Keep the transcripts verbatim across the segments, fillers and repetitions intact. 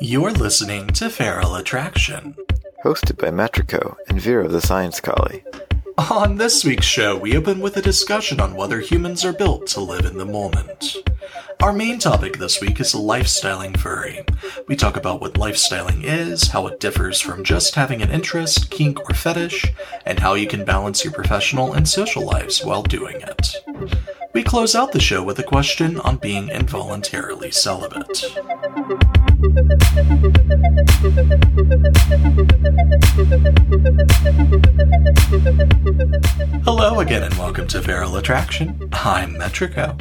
You're listening to Feral Attraction, hosted by Metrico and Vero the Science Collie. On this week's show, we open with a discussion on whether humans are built to live in the moment. Our main topic this week is lifestyling furry. We talk about what lifestyling is, how it differs from just having an interest, kink, or fetish, and how you can balance your professional and social lives while doing it. We close out the show with a question on being involuntarily celibate. Hello again and welcome to Feral Attraction. I'm Metrico.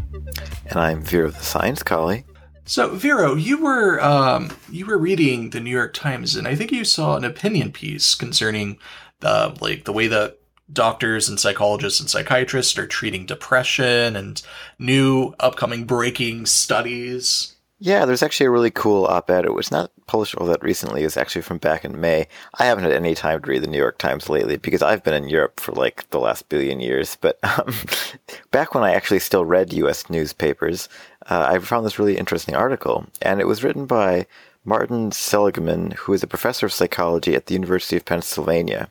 And I'm Vero the Science Collie. So, Vero, you were um, you were reading the New York Times, and I think you saw an opinion piece concerning the, like, the way that doctors and psychologists and psychiatrists are treating depression and new upcoming breaking studies. Yeah, there's actually a really cool op-ed. It was not published all that recently. It's actually from back in May. I haven't had any time to read the New York Times lately because I've been in Europe for like the last billion years. But um, back when I actually still read U S newspapers, uh, I found this really interesting article. And it was written by Martin Seligman, who is a professor of psychology at the University of Pennsylvania,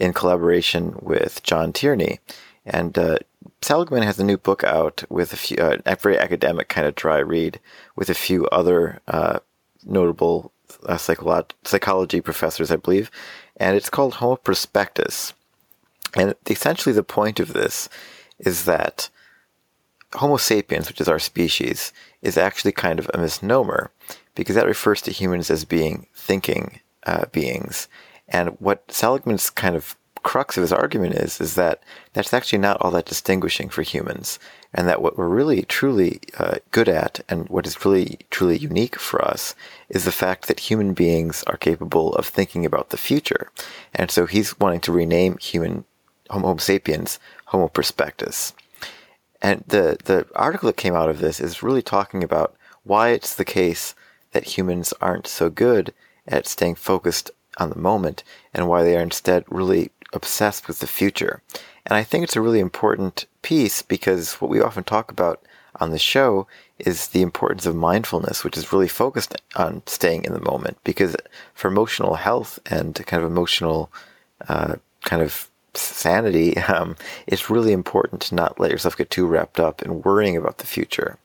in collaboration with John Tierney. And uh, Seligman has a new book out with a few, uh, a very academic kind of dry read with a few other uh, notable uh, psycholo- psychology professors, I believe. And it's called Homo Prospectus. And essentially the point of this is that Homo sapiens, which is our species, is actually kind of a misnomer because that refers to humans as being thinking uh, beings. And what Seligman's kind of crux of his argument is, is that that's actually not all that distinguishing for humans, and that what we're really truly uh, good at and what is really truly unique for us is the fact that human beings are capable of thinking about the future. And so he's wanting to rename human Homo sapiens Homo Prospectus. And the, the article that came out of this is really talking about why it's the case that humans aren't so good at staying focused on the moment, and why they are instead really obsessed with the future. And I think it's a really important piece because what we often talk about on the show is the importance of mindfulness, which is really focused on staying in the moment, because for emotional health and kind of emotional uh, kind of sanity, um, it's really important to not let yourself get too wrapped up in worrying about the future.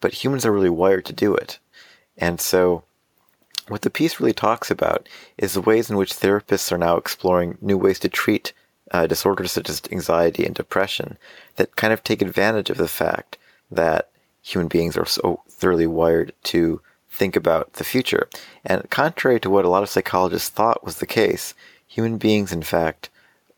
But humans are really wired to do it. And so what the piece really talks about is the ways in which therapists are now exploring new ways to treat uh, disorders such as anxiety and depression that kind of take advantage of the fact that human beings are so thoroughly wired to think about the future. And contrary to what a lot of psychologists thought was the case, human beings, in fact,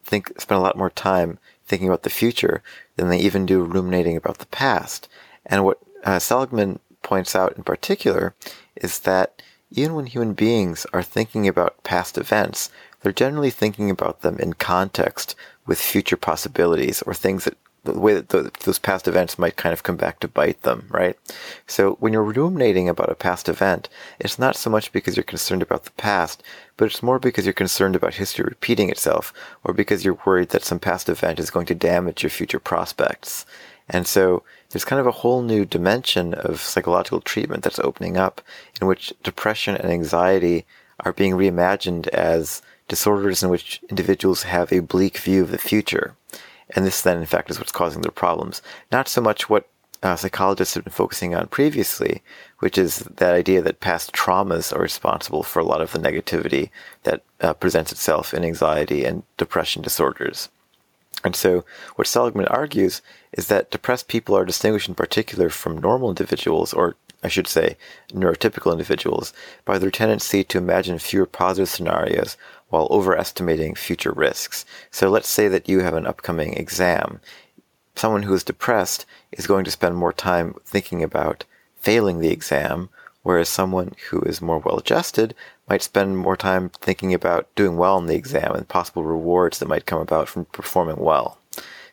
think spend a lot more time thinking about the future than they even do ruminating about the past. And what uh, Seligman points out in particular is that even when human beings are thinking about past events, they're generally thinking about them in context with future possibilities or things that the way that those past events might kind of come back to bite them, right? So when you're ruminating about a past event, it's not so much because you're concerned about the past, but it's more because you're concerned about history repeating itself or because you're worried that some past event is going to damage your future prospects. And so there's kind of a whole new dimension of psychological treatment that's opening up in which depression and anxiety are being reimagined as disorders in which individuals have a bleak view of the future. And this then, in fact, is what's causing their problems. Not so much what uh, psychologists have been focusing on previously, which is that idea that past traumas are responsible for a lot of the negativity that uh, presents itself in anxiety and depression disorders. And so what Seligman argues is that depressed people are distinguished in particular from normal individuals, or I should say neurotypical individuals, by their tendency to imagine fewer positive scenarios while overestimating future risks. So let's say that you have an upcoming exam. Someone who is depressed is going to spend more time thinking about failing the exam, whereas someone who is more well-adjusted might spend more time thinking about doing well in the exam and possible rewards that might come about from performing well.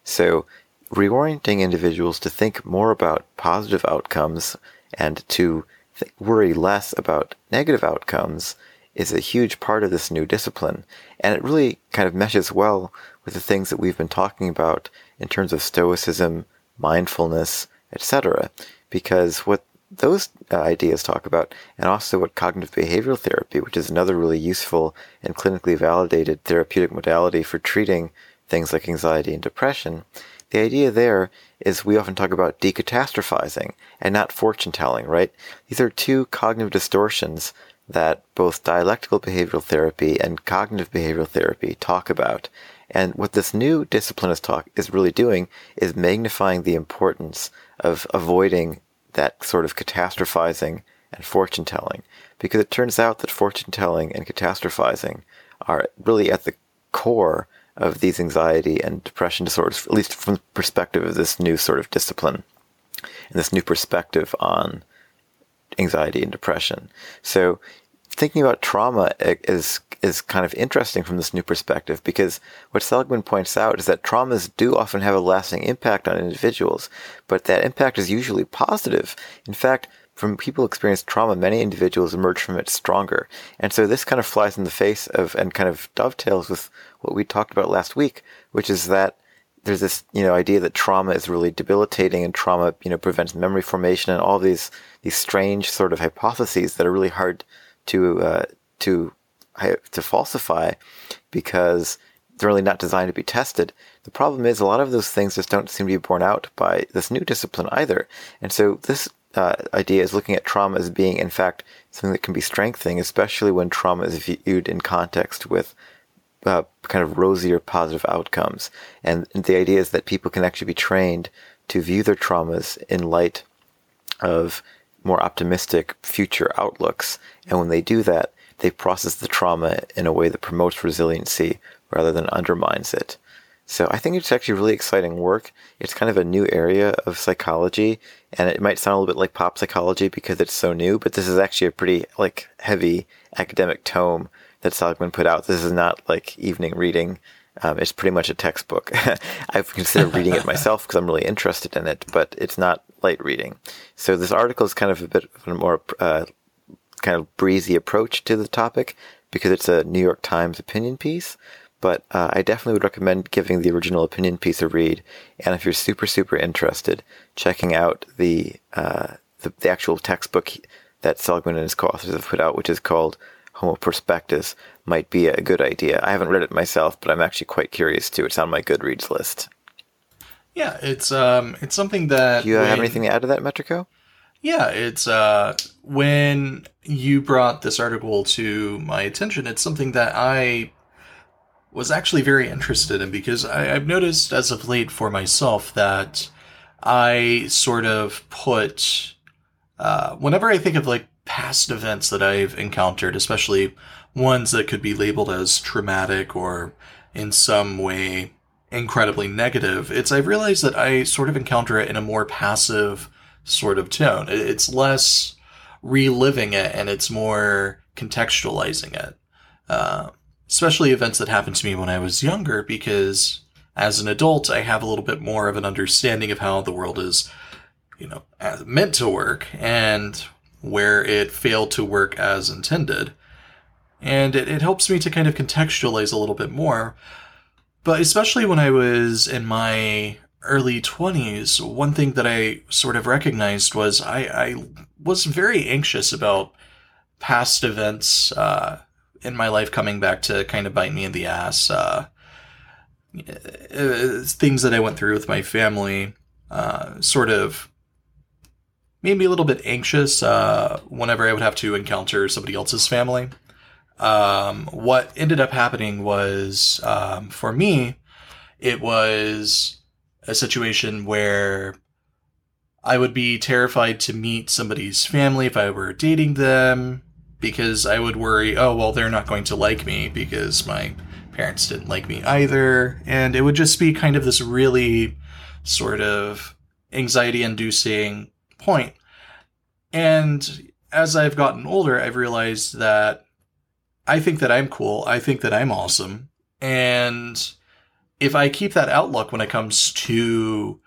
So reorienting individuals to think more about positive outcomes and to th- worry less about negative outcomes is a huge part of this new discipline. And it really kind of meshes well with the things that we've been talking about in terms of stoicism, mindfulness, et cetera, because what those uh, ideas talk about, and also what cognitive behavioral therapy, which is another really useful and clinically validated therapeutic modality for treating things like anxiety and depression. The idea there is we often talk about decatastrophizing and not fortune-telling, right? These are two cognitive distortions that both dialectical behavioral therapy and cognitive behavioral therapy talk about. And what this new discipline is talk is really doing is magnifying the importance of avoiding that sort of catastrophizing and fortune-telling, because it turns out that fortune-telling and catastrophizing are really at the core of these anxiety and depression disorders, at least from the perspective of this new sort of discipline and this new perspective on anxiety and depression. So thinking about trauma is is kind of interesting from this new perspective, because what Seligman points out is that traumas do often have a lasting impact on individuals, but that impact is usually positive. In fact, from people who experience trauma, many individuals emerge from it stronger. And so this kind of flies in the face of and kind of dovetails with what we talked about last week, which is that there's this, you know, idea that trauma is really debilitating and trauma, you know, prevents memory formation and all these these strange sort of hypotheses that are really hard to uh, to to falsify because they're really not designed to be tested. The problem is a lot of those things just don't seem to be borne out by this new discipline either. And so this uh, idea is looking at trauma as being, in fact, something that can be strengthening, especially when trauma is viewed in context with Uh, kind of rosier positive outcomes. And the idea is that people can actually be trained to view their traumas in light of more optimistic future outlooks. And when they do that, they process the trauma in a way that promotes resiliency rather than undermines it. So I think it's actually really exciting work. It's kind of a new area of psychology, and it might sound a little bit like pop psychology because it's so new, but this is actually a pretty like heavy academic tome that Seligman put out. This is not like evening reading. Um, it's pretty much a textbook. I've considered reading it myself because I'm really interested in it, but it's not light reading. So this article is kind of a bit of a more uh, kind of breezy approach to the topic because it's a New York Times opinion piece. But uh, I definitely would recommend giving the original opinion piece a read. And if you're super, super interested, checking out the uh, the, the actual textbook that Seligman and his co-authors have put out, which is called Homo Prospectus, might be a good idea. I haven't read it myself, but I'm actually quite curious too. It's on my Goodreads list. Yeah, it's um, it's something that... Do you when, have anything to add to that, Metrico? Yeah, it's uh, when you brought this article to my attention, it's something that I was actually very interested in, because I, I've noticed as of late for myself that I sort of put... Uh, whenever I think of like past events that I've encountered, especially ones that could be labeled as traumatic or in some way incredibly negative, it's I've realized that I sort of encounter it in a more passive sort of tone. It's less reliving it, and it's more contextualizing it, uh, especially events that happened to me when I was younger, because as an adult, I have a little bit more of an understanding of how the world is, you know, meant to work, and where it failed to work as intended. And it, it helps me to kind of contextualize a little bit more. But especially when I was in my early twenties, one thing that I sort of recognized was I, I was very anxious about past events uh, in my life coming back to kind of bite me in the ass. Uh, things that I went through with my family uh, sort of made me a little bit anxious uh, whenever I would have to encounter somebody else's family. Um, what ended up happening was, um, for me, it was a situation where I would be terrified to meet somebody's family if I were dating them, because I would worry, oh, well, they're not going to like me because my parents didn't like me either. And it would just be kind of this really sort of anxiety-inducing point. And as I've gotten older, I've realized that I think that I'm cool. I think that I'm awesome. And if I keep that outlook when it comes to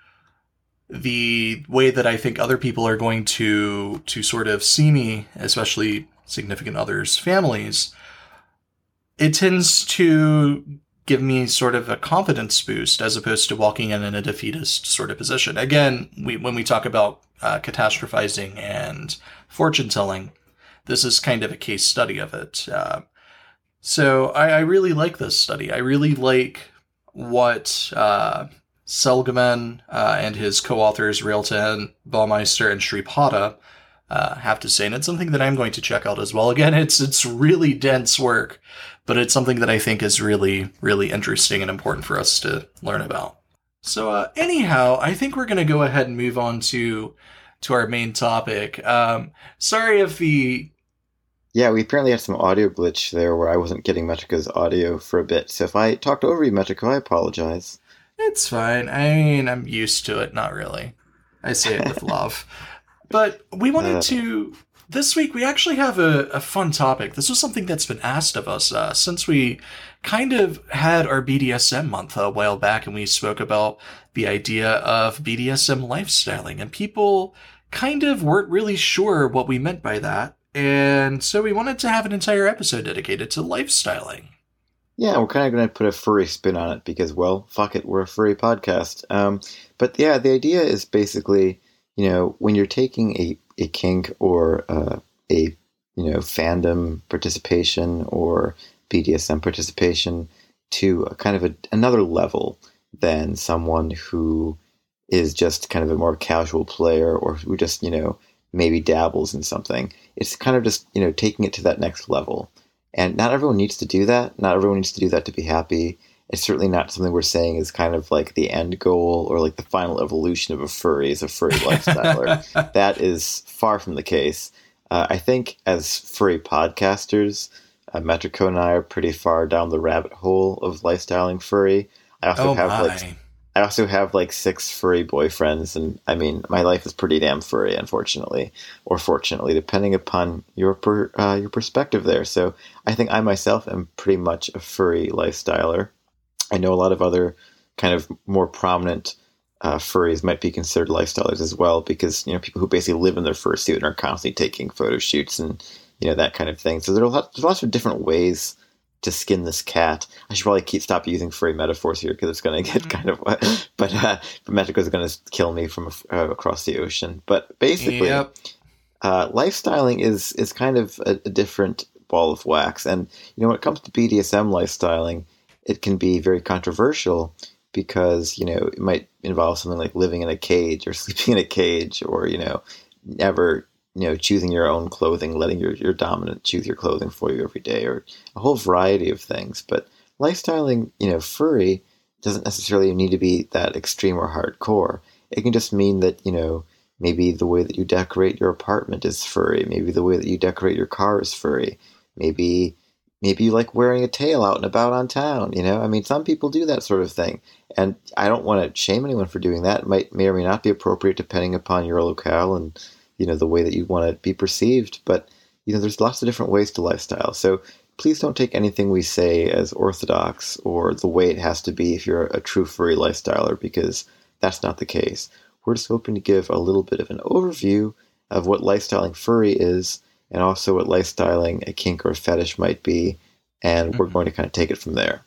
the way that I think other people are going to, to sort of see me, especially significant others, families, it tends to give me sort of a confidence boost as opposed to walking in in a defeatist sort of position. Again, we, when we talk about uh, catastrophizing and fortune-telling, this is kind of a case study of it. Uh, so I, I really like this study. I really like what uh, Seligman uh, and his co-authors, Railton, Baumeister, and Shripada, uh, have to say, and it's something that I'm going to check out as well. Again, it's it's really dense work, but it's something that I think is really, really interesting and important for us to learn about. So uh, anyhow, I think we're going to go ahead and move on to to our main topic. Um, sorry if the... Yeah, we apparently had some audio glitch there where I wasn't getting Metrico's audio for a bit. So if I talked over you, Metrico, I apologize. It's fine. I mean, I'm used to it. Not really. I say it with love. But we wanted uh, to... This week, we actually have a, a fun topic. This was something that's been asked of us uh, since we kind of had our B D S M month a while back, and we spoke about the idea of B D S M lifestyling, and people kind of weren't really sure what we meant by that. And so we wanted to have an entire episode dedicated to lifestyling. Yeah, we're kind of going to put a furry spin on it because, well, fuck it, we're a furry podcast. Um, but yeah, the idea is basically, you know, when you're taking a, a kink or uh, a, you know, fandom participation or B D S M participation to a kind of a, another level than someone who is just kind of a more casual player or who just, you know, maybe dabbles in something. It's kind of just, you know, taking it to that next level. And not everyone needs to do that. Not everyone needs to do that to be happy. It's certainly not something we're saying is kind of like the end goal or like the final evolution of a furry as a furry lifestyler. That is far from the case. Uh, I think as furry podcasters, uh, Metrico and I are pretty far down the rabbit hole of lifestyling furry. I also oh have my. like I also have like six furry boyfriends, and I mean, my life is pretty damn furry, unfortunately, or fortunately, depending upon your per, uh, your perspective there. So I think I myself am pretty much a furry lifestyler. I know a lot of other kind of more prominent uh, furries might be considered lifestylers as well, because, you know, people who basically live in their fursuit and are constantly taking photo shoots and, you know, that kind of thing. So there are lots, there's lots of different ways to skin this cat. I should probably keep stop using furry metaphors here because it's going to get mm-hmm. kind of... But, uh, but Metrico is going to kill me from uh, across the ocean. But basically, yep. uh, lifestyling is, is kind of a, a different ball of wax. And, you know, when it comes to B D S M lifestyling, it can be very controversial because, you know, it might involve something like living in a cage or sleeping in a cage or, you know, never, you know, choosing your own clothing, letting your, your dominant choose your clothing for you every day, or a whole variety of things. But lifestyling, you know, furry doesn't necessarily need to be that extreme or hardcore. It can just mean that, you know, maybe the way that you decorate your apartment is furry. Maybe the way that you decorate your car is furry. Maybe... Maybe you like wearing a tail out and about on town, you know? I mean, some people do that sort of thing. And I don't want to shame anyone for doing that. It might may or may not be appropriate depending upon your locale and, you know, the way that you want to be perceived. But, you know, there's lots of different ways to lifestyle. So please don't take anything we say as orthodox or the way it has to be if you're a true furry lifestyler, because that's not the case. We're just hoping to give a little bit of an overview of what lifestyling furry is, and also what lifestyling a kink or a fetish might be, and we're mm-hmm. going to kind of take it from there.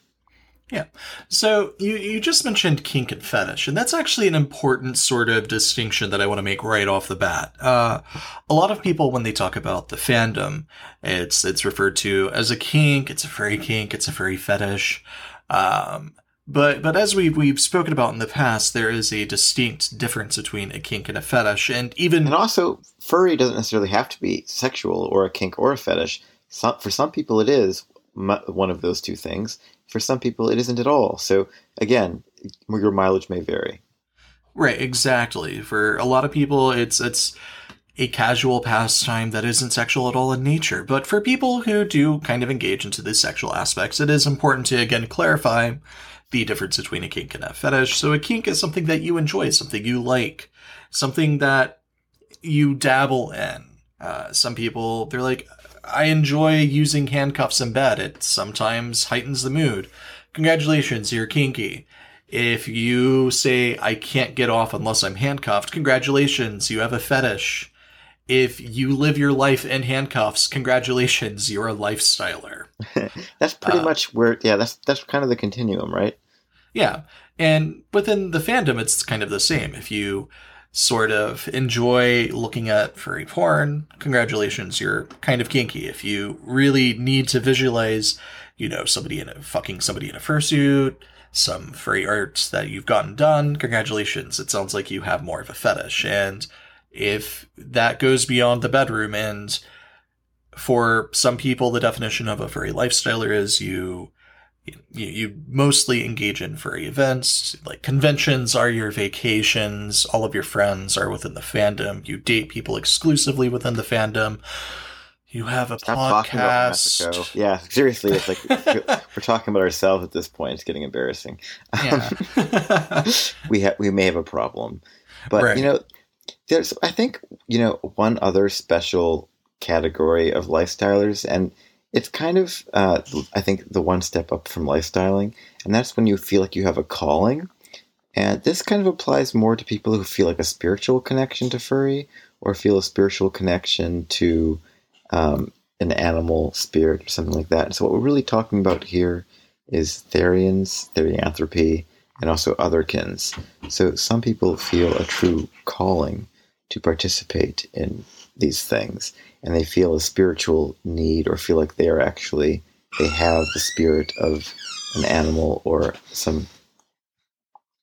Yeah. So you, you just mentioned kink and fetish, and that's actually an important sort of distinction that I want to make right off the bat. Uh, a lot of people, when they talk about the fandom, it's it's referred to as a kink, it's a furry kink, it's a furry fetish. Um, but but as we've, we've spoken about in the past, there is a distinct difference between a kink and a fetish, and even... And also... Furry doesn't necessarily have to be sexual or a kink or a fetish. Some, for some people, it is one of those two things. For some people, it isn't at all. So, again, your mileage may vary. Right, exactly. For a lot of people, it's it's a casual pastime that isn't sexual at all in nature. But for people who do kind of engage into the sexual aspects, it is important to, again, clarify the difference between a kink and a fetish. So a kink is something that you enjoy, something you like, something that you dabble in. Uh, some people, they're like, I enjoy using handcuffs in bed. It sometimes heightens the mood. Congratulations, you're kinky. If you say, I can't get off unless I'm handcuffed, congratulations, you have a fetish. If you live your life in handcuffs, congratulations, you're a lifestyler. That's pretty uh, much where, yeah, that's that's kind of the continuum, right? Yeah. And within the fandom, it's kind of the same. If you sort of enjoy looking at furry porn, congratulations, you're kind of kinky. If you really need to visualize, you know, somebody in a fucking somebody in a fursuit, some furry art that you've gotten done, congratulations, it sounds like you have more of a fetish. And if that goes beyond the bedroom, and for some people the definition of a furry lifestyler is you You, you mostly engage in furry events, like conventions are your vacations, all of your friends are within the fandom, you date people exclusively within the fandom, you have a Stop podcast. Yeah, seriously, it's like we're talking about ourselves at this point, it's getting embarrassing. Yeah. we, ha- we may have a problem. But, right. you know, there's, I think, you know, one other special category of lifestylers, and it's kind of, uh, I think, the one step up from lifestyling, and that's when you feel like you have a calling. And this kind of applies more to people who feel like a spiritual connection to furry, or feel a spiritual connection to um, an animal spirit or something like that. And so what we're really talking about here is Therians, Therianthropy, and also otherkins. So some people feel a true calling to participate in these things, and they feel a spiritual need, or feel like they are actually, they have the spirit of an animal or some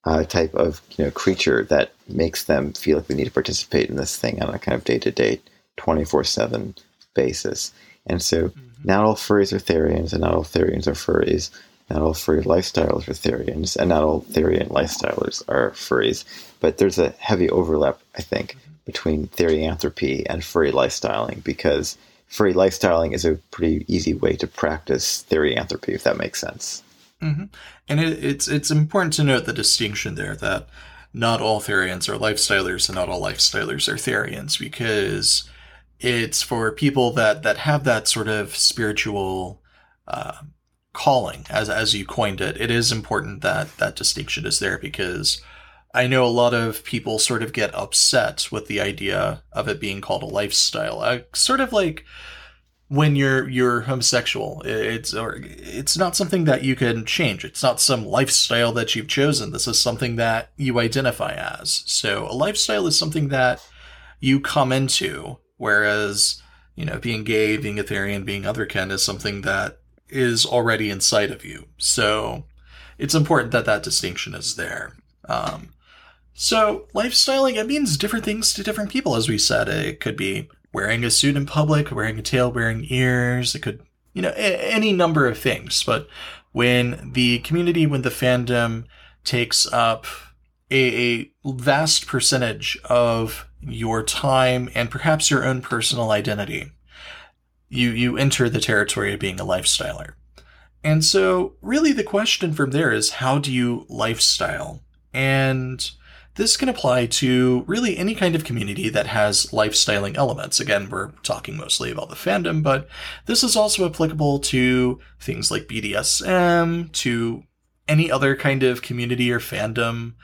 uh, type of, you know, creature that makes them feel like they need to participate in this thing on a kind of day-to-day, twenty-four seven basis. And so mm-hmm. not all furries are Therians, and not all Therians are furries, not all furry lifestylers are Therians, and not all Therian lifestylers are furries. But there's a heavy overlap, I think, between therianthropy and furry lifestyling, because furry lifestyling is a pretty easy way to practice therianthropy, if that makes sense. Mm-hmm. And it, it's it's important to note the distinction there, that not all Therians are lifestylers and not all lifestylers are Therians, because it's for people that, that have that sort of spiritual uh, calling, as as you coined it. It is important that that distinction is there, because I know a lot of people sort of get upset with the idea of it being called a lifestyle. Uh, sort of like when you're you're homosexual, it's or it's not something that you can change. It's not some lifestyle that you've chosen. This is something that you identify as. So a lifestyle is something that you come into, whereas, you know, being gay, being a Therian, being otherkin is something that is already inside of you. So it's important that that distinction is there. Um, So, lifestyling, it means different things to different people, as we said. It could be wearing a suit in public, wearing a tail, wearing ears. It could, you know, a- any number of things. But when the community, when the fandom takes up a-, a vast percentage of your time and perhaps your own personal identity, you you enter the territory of being a lifestyler. And so, really, the question from there is, how do you lifestyle? And this can apply to really any kind of community that has lifestyling elements. Again, we're talking mostly about the fandom, but this is also applicable to things like B D S M, to any other kind of community or fandom.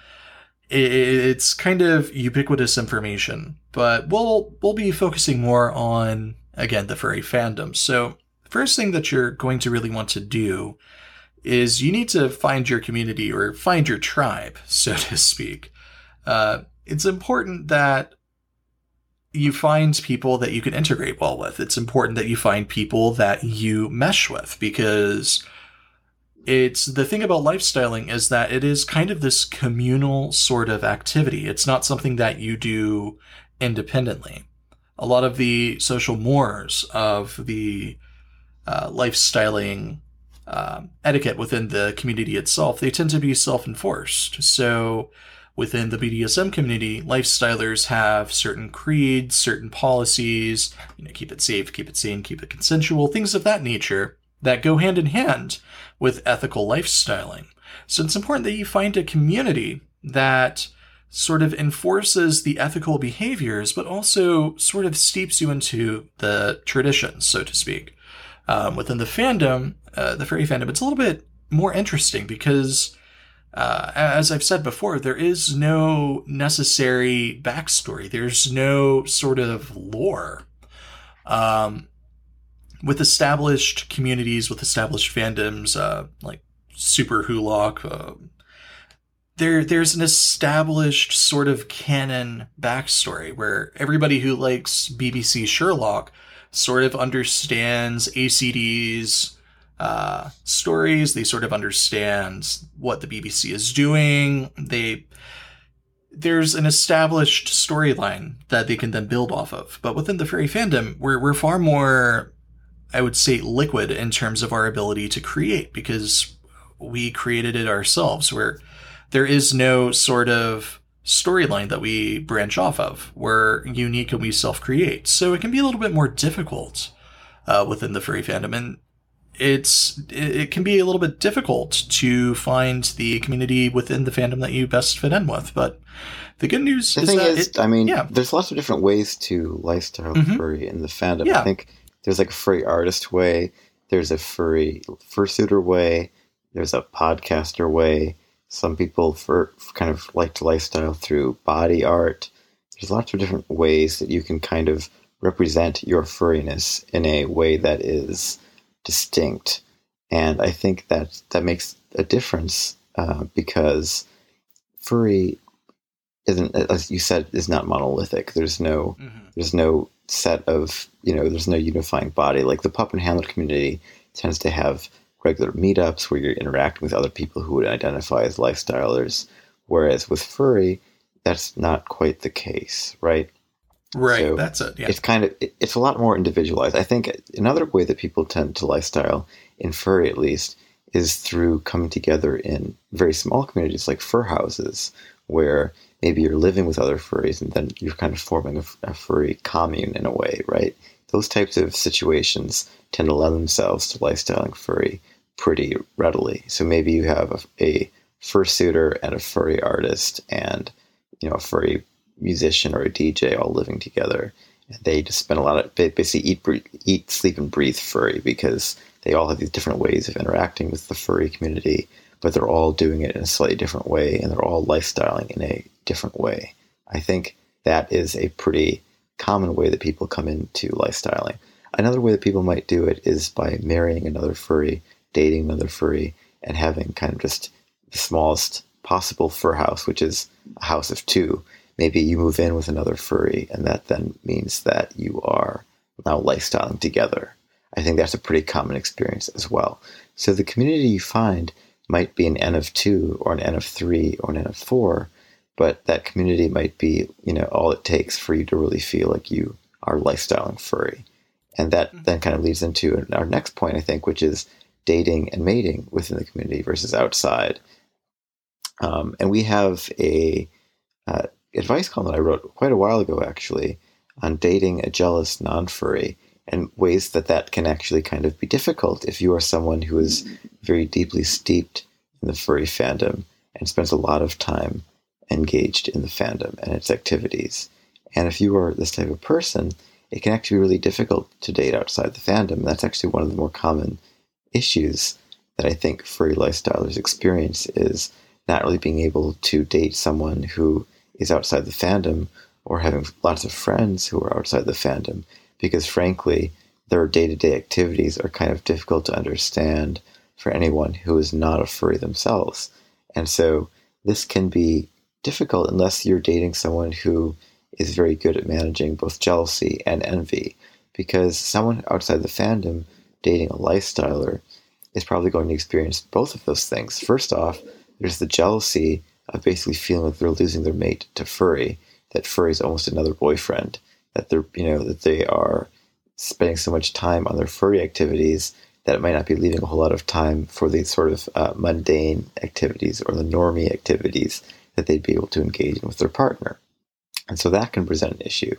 It's kind of ubiquitous information, but we'll we'll be focusing more on, again, the furry fandom. So the first thing that you're going to really want to do is you need to find your community, or find your tribe, so to speak. Uh, it's important that you find people that you can integrate well with. It's important that you find people that you mesh with, because it's the thing about lifestyling is that it is kind of this communal sort of activity. It's not something that you do independently. A lot of the social mores of the uh, lifestyling Um, etiquette within the community itself, they tend to be self-enforced. So within the B D S M community, lifestylers have certain creeds, certain policies, you know, keep it safe, keep it sane, keep it consensual, things of that nature that go hand in hand with ethical lifestyling. So it's important that you find a community that sort of enforces the ethical behaviors, but also sort of steeps you into the traditions, so to speak. Um, within the fandom, uh, the furry fandom, it's a little bit more interesting because, uh, as I've said before, there is no necessary backstory. There's no sort of lore. Um, with established communities, with established fandoms, uh, like Superwholock, uh, there there's an established sort of canon backstory where everybody who likes B B C Sherlock sort of understands A C D's uh, stories. They sort of understand what the B B C is doing. They there's an established storyline that they can then build off of. But within the furry fandom, we're we're far more, I would say, liquid in terms of our ability to create, because we created it ourselves, where there is no sort of storyline that we branch off of. We're unique and we self-create. So it can be a little bit more difficult uh, within the furry fandom. And it's it can be a little bit difficult to find the community within the fandom that you best fit in with. But the good news the is thing that is, it, I mean, yeah. there's lots of different ways to lifestyle mm-hmm. furry in the fandom. Yeah. I think there's like a furry artist way. There's a furry fursuiter way. There's a podcaster way. Some people for, for kind of like to lifestyle through body art. There's lots of different ways that you can kind of represent your furriness in a way that is distinct. And I think that that makes a difference uh, because furry isn't, as you said, is not monolithic. There's no, mm-hmm. there's no set of, you know, there's no unifying body. Like the pup and handler community tends to have regular meetups where you're interacting with other people who would identify as lifestylers, whereas with furry, that's not quite the case, right? Right, so that's it. Yeah. It's kind of it, it's a lot more individualized. I think another way that people tend to lifestyle in furry, at least, is through coming together in very small communities like fur houses, where maybe you're living with other furries and then you're kind of forming a, a furry commune in a way, right? Those types of situations tend to lend themselves to lifestyling furry pretty readily. So maybe you have a, a fursuiter and a furry artist and, you know, a furry musician or a D J all living together. And they just spend a lot of, they basically eat, breathe, eat, sleep, and breathe furry, because they all have these different ways of interacting with the furry community, but they're all doing it in a slightly different way, and they're all lifestyling in a different way. I think that is a pretty common way that people come into lifestyling. Another way that people might do it is by marrying another furry, dating another furry, and having kind of just the smallest possible fur house, which is a house of two. Maybe you move in with another furry, and that then means that you are now lifestyling together. I think that's a pretty common experience as well. So the community you find might be an N of two or an N of three or an N of four, but that community might be, you know, all it takes for you to really feel like you are lifestyling furry. And that then kind of leads into our next point, I think, which is dating and mating within the community versus outside. Um, and we have a uh, advice column that I wrote quite a while ago, actually, on dating a jealous non-furry and ways that that can actually kind of be difficult if you are someone who is very deeply steeped in the furry fandom and spends a lot of time engaged in the fandom and its activities. And if you are this type of person, it can actually be really difficult to date outside the fandom. That's actually one of the more common issues that I think furry lifestylers experience, is not really being able to date someone who is outside the fandom, or having lots of friends who are outside the fandom, because frankly, their day-to-day activities are kind of difficult to understand for anyone who is not a furry themselves. And so this can be difficult unless you're dating someone who is very good at managing both jealousy and envy, because someone outside the fandom dating a lifestyler is probably going to experience both of those things. First off, there's the jealousy of basically feeling like they're losing their mate to furry, that furry is almost another boyfriend, that they're, you know, that they are spending so much time on their furry activities that it might not be leaving a whole lot of time for these sort of uh, mundane activities or the normie activities that they'd be able to engage in with their partner. And so that can present an issue.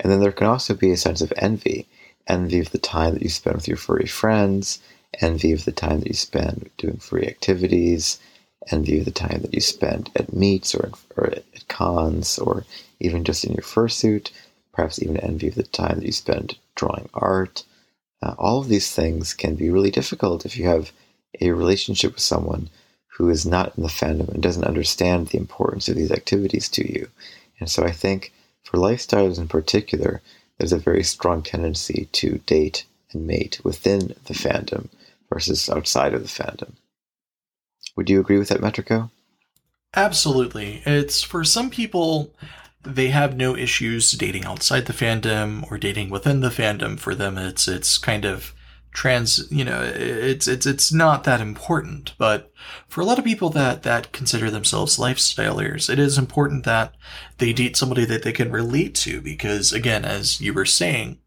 And then there can also be a sense of envy, envy of the time that you spend with your furry friends, envy of the time that you spend doing furry activities, envy of the time that you spend at meets or, or at cons, or even just in your fursuit, perhaps even envy of the time that you spend drawing art. Uh, all of these things can be really difficult if you have a relationship with someone who is not in the fandom and doesn't understand the importance of these activities to you. And so I think for lifestylers in particular, there's a very strong tendency to date and mate within the fandom versus outside of the fandom. Would you agree with that, Metrico? Absolutely. It's for some people, they have no issues dating outside the fandom or dating within the fandom. For them, it's it's kind of trans, you know, it's it's it's not that important. But for a lot of people that that consider themselves lifestylers, it is important that they date somebody that they can relate to, because again, as you were saying,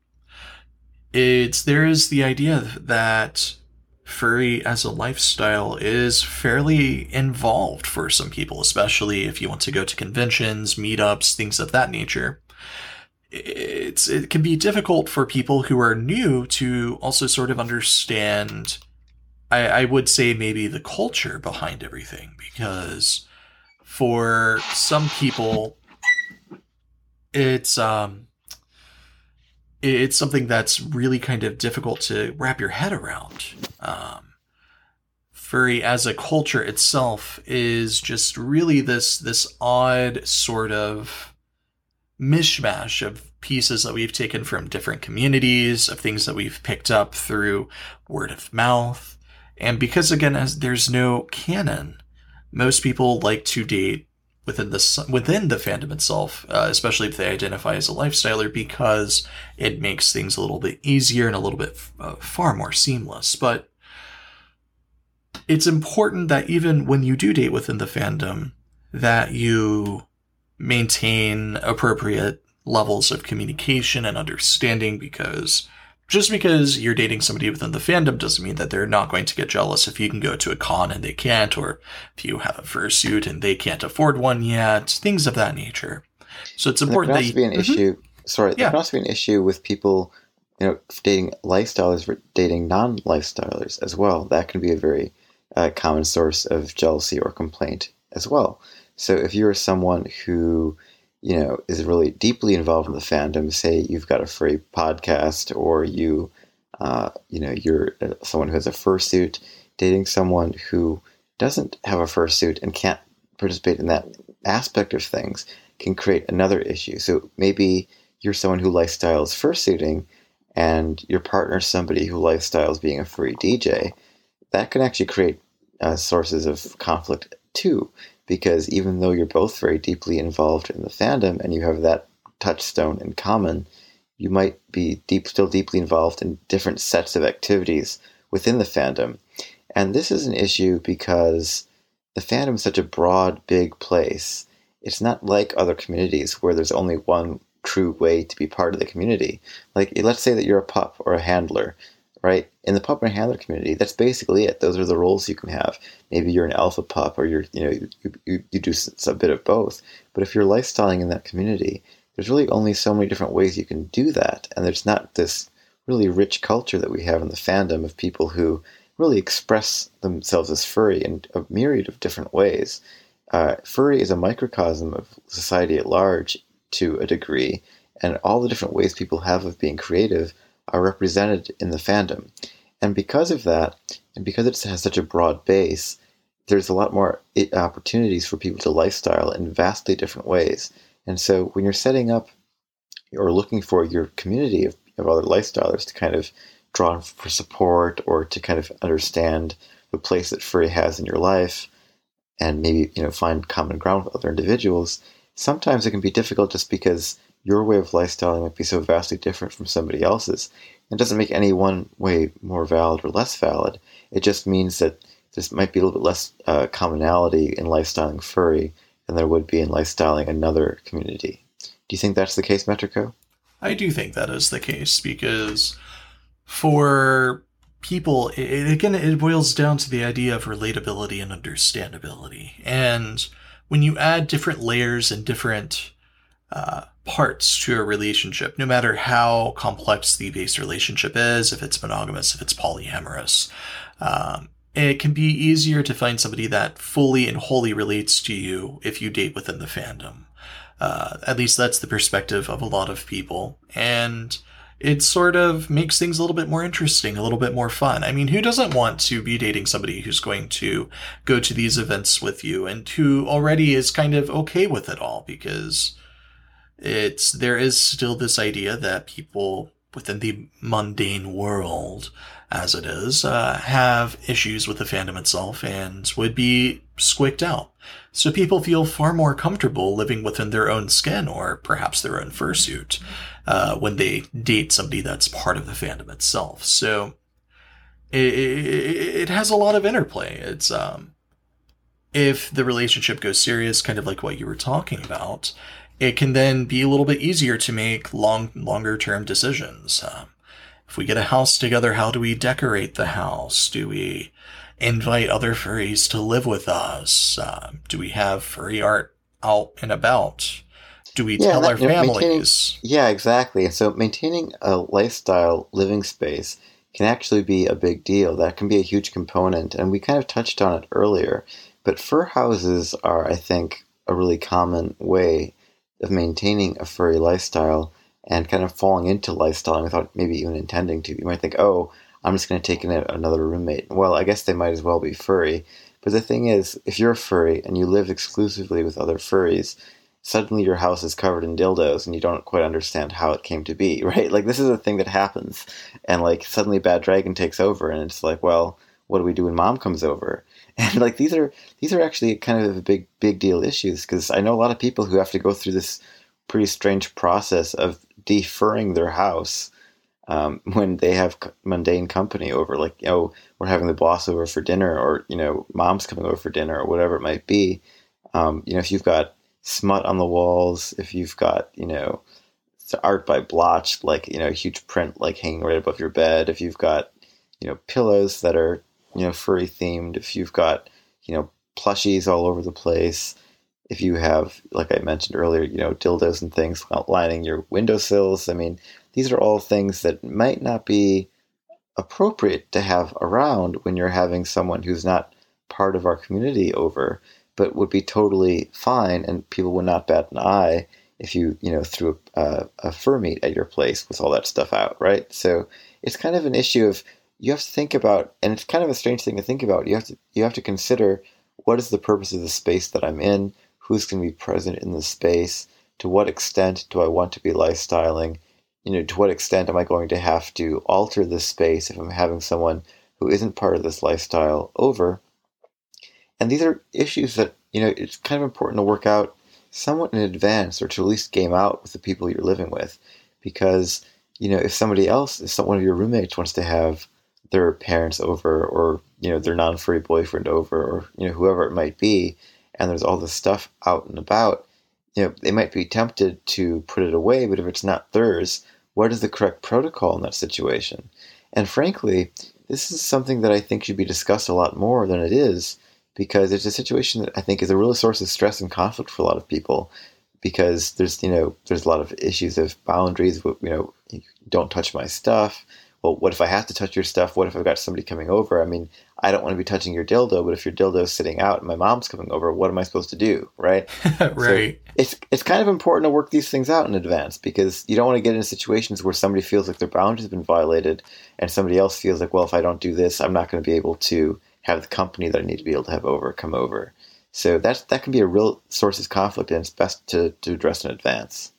it's there is the idea that furry as a lifestyle is fairly involved for some people, especially if you want to go to conventions, meetups, things of that nature. It's it can be difficult for people who are new to also sort of understand, I, I would say, maybe the culture behind everything, because for some people, it's um it's something that's really kind of difficult to wrap your head around. Um, furry as a culture itself is just really this, this odd sort of mishmash of pieces that we've taken from different communities, of things that we've picked up through word of mouth. And because again, as there's no canon, most people like to date within the within the fandom itself, uh, especially if they identify as a lifestyler, because it makes things a little bit easier and a little bit uh, far more seamless. But it's important that even when you do date within the fandom, that you maintain appropriate levels of communication and understanding, because just because you're dating somebody within the fandom doesn't mean that they're not going to get jealous if you can go to a con and they can't, or if you have a fursuit and they can't afford one yet, things of that nature. So it's important that you... There can also be an issue... Sorry, there can also be an issue with people, you know, dating lifestylers, dating non-lifestylers as well. That can be a very uh, common source of jealousy or complaint as well. So if you're someone who... you know, is really deeply involved in the fandom, say you've got a furry podcast, or you, uh, you know, you're someone who has a fursuit, dating someone who doesn't have a fursuit and can't participate in that aspect of things can create another issue. So maybe you're someone who lifestyles fursuiting and your partner's somebody who lifestyles being a furry D J. That can actually create uh, sources of conflict too, because even though you're both very deeply involved in the fandom and you have that touchstone in common, you might be deep, still deeply involved in different sets of activities within the fandom. And this is an issue because the fandom is such a broad, big place. It's not like other communities where there's only one true way to be part of the community. Like, let's say that you're a pup or a handler, right? In the pup and handler community, that's basically it. Those are the roles you can have. Maybe you're an alpha pup, or you're, you know, you, you, you do a bit of both. But if you're lifestyling in that community, there's really only so many different ways you can do that. And there's not this really rich culture that we have in the fandom of people who really express themselves as furry in a myriad of different ways. Uh, furry is a microcosm of society at large to a degree, and all the different ways people have of being creative are represented in the fandom. And because of that, and because it has such a broad base, there's a lot more opportunities for people to lifestyle in vastly different ways. And so when you're setting up or looking for your community of, of other lifestylers to kind of draw for support, or to kind of understand the place that furry has in your life, and maybe, you know, find common ground with other individuals, sometimes it can be difficult just because your way of lifestyling might be so vastly different from somebody else's. It doesn't make any one way more valid or less valid. It just means that there might be a little bit less uh, commonality in lifestyling furry than there would be in lifestyling another community. Do you think that's the case, Metrico? I do think that is the case, because for people, it, again, it boils down to the idea of relatability and understandability. And when you add different layers and different uh, parts to a relationship, no matter how complex the base relationship is, if it's monogamous, if it's polyamorous, um, it can be easier to find somebody that fully and wholly relates to you if you date within the fandom. Uh, at least that's the perspective of a lot of people. And it sort of makes things a little bit more interesting, a little bit more fun. I mean, who doesn't want to be dating somebody who's going to go to these events with you and who already is kind of okay with it all? Because It's there is still this idea that people within the mundane world, as it is, uh, have issues with the fandom itself and would be squicked out, so people feel far more comfortable living within their own skin or perhaps their own fursuit uh, when they date somebody that's part of the fandom itself. So it, it, it has a lot of interplay. It's um, if the relationship goes serious, kind of like what you were talking about, it can then be a little bit easier to make long, longer-term decisions. Um, if we get a house together, how do we decorate the house? Do we invite other furries to live with us? Uh, do we have furry art out and about? Do we yeah, tell that, our families? Yeah, exactly. So maintaining a lifestyle living space can actually be a big deal. That can be a huge component, and we kind of touched on it earlier. But fur houses are, I think, a really common way of maintaining a furry lifestyle and kind of falling into lifestyle without maybe even intending to. You might think, oh, I'm just going to take in another roommate. Well, I guess they might as well be furry. But the thing is, if you're a furry and you live exclusively with other furries, suddenly your house is covered in dildos and you don't quite understand how it came to be, right? Like, this is a thing that happens. And, like, suddenly Bad Dragon takes over and it's like, well, what do we do when Mom comes over? And, like, these are these are actually kind of a big, big deal issues, because I know a lot of people who have to go through this pretty strange process of defurring their house Um, when they have mundane company over, like, oh, you know, we're having the boss over for dinner, or, you know, Mom's coming over for dinner, or whatever it might be. Um, you know, if you've got smut on the walls, if you've got, you know, art by Blotch, like, you know, a huge print, like, hanging right above your bed, if you've got, you know, pillows that are, you know, furry themed, if you've got, you know, plushies all over the place, if you have, like I mentioned earlier, you know, dildos and things lining your windowsills, I mean, these are all things that might not be appropriate to have around when you're having someone who's not part of our community over, but would be totally fine, and people would not bat an eye if you, you know, threw a, a fur meet at your place with all that stuff out, right? So it's kind of an issue of, you have to think about, and it's kind of a strange thing to think about, you have to you have to consider, what is the purpose of the space that I'm in? Who's going to be present in the space? To what extent do I want to be lifestyling? You know, to what extent am I going to have to alter this space if I'm having someone who isn't part of this lifestyle over? And these are issues that, you know, it's kind of important to work out somewhat in advance, or to at least game out with the people you're living with. Because, you know, if somebody else, if one of your roommates wants to have their parents over, or, you know, their non-furry boyfriend over, or, you know, whoever it might be, and there's all this stuff out and about, you know, they might be tempted to put it away, but if it's not theirs, what is the correct protocol in that situation? And frankly, this is something that I think should be discussed a lot more than it is, because it's a situation that I think is a real source of stress and conflict for a lot of people, because there's, you know, there's a lot of issues of boundaries, you know, don't touch my stuff. Well, what if I have to touch your stuff? What if I've got somebody coming over? I mean, I don't want to be touching your dildo, but if your dildo's sitting out and my mom's coming over, what am I supposed to do, right? Right. So it's it's kind of important to work these things out in advance, because you don't want to get into situations where somebody feels like their boundaries have been violated and somebody else feels like, well, if I don't do this, I'm not going to be able to have the company that I need to be able to have over come over. So that's, that can be a real source of conflict, and it's best to, to address in advance.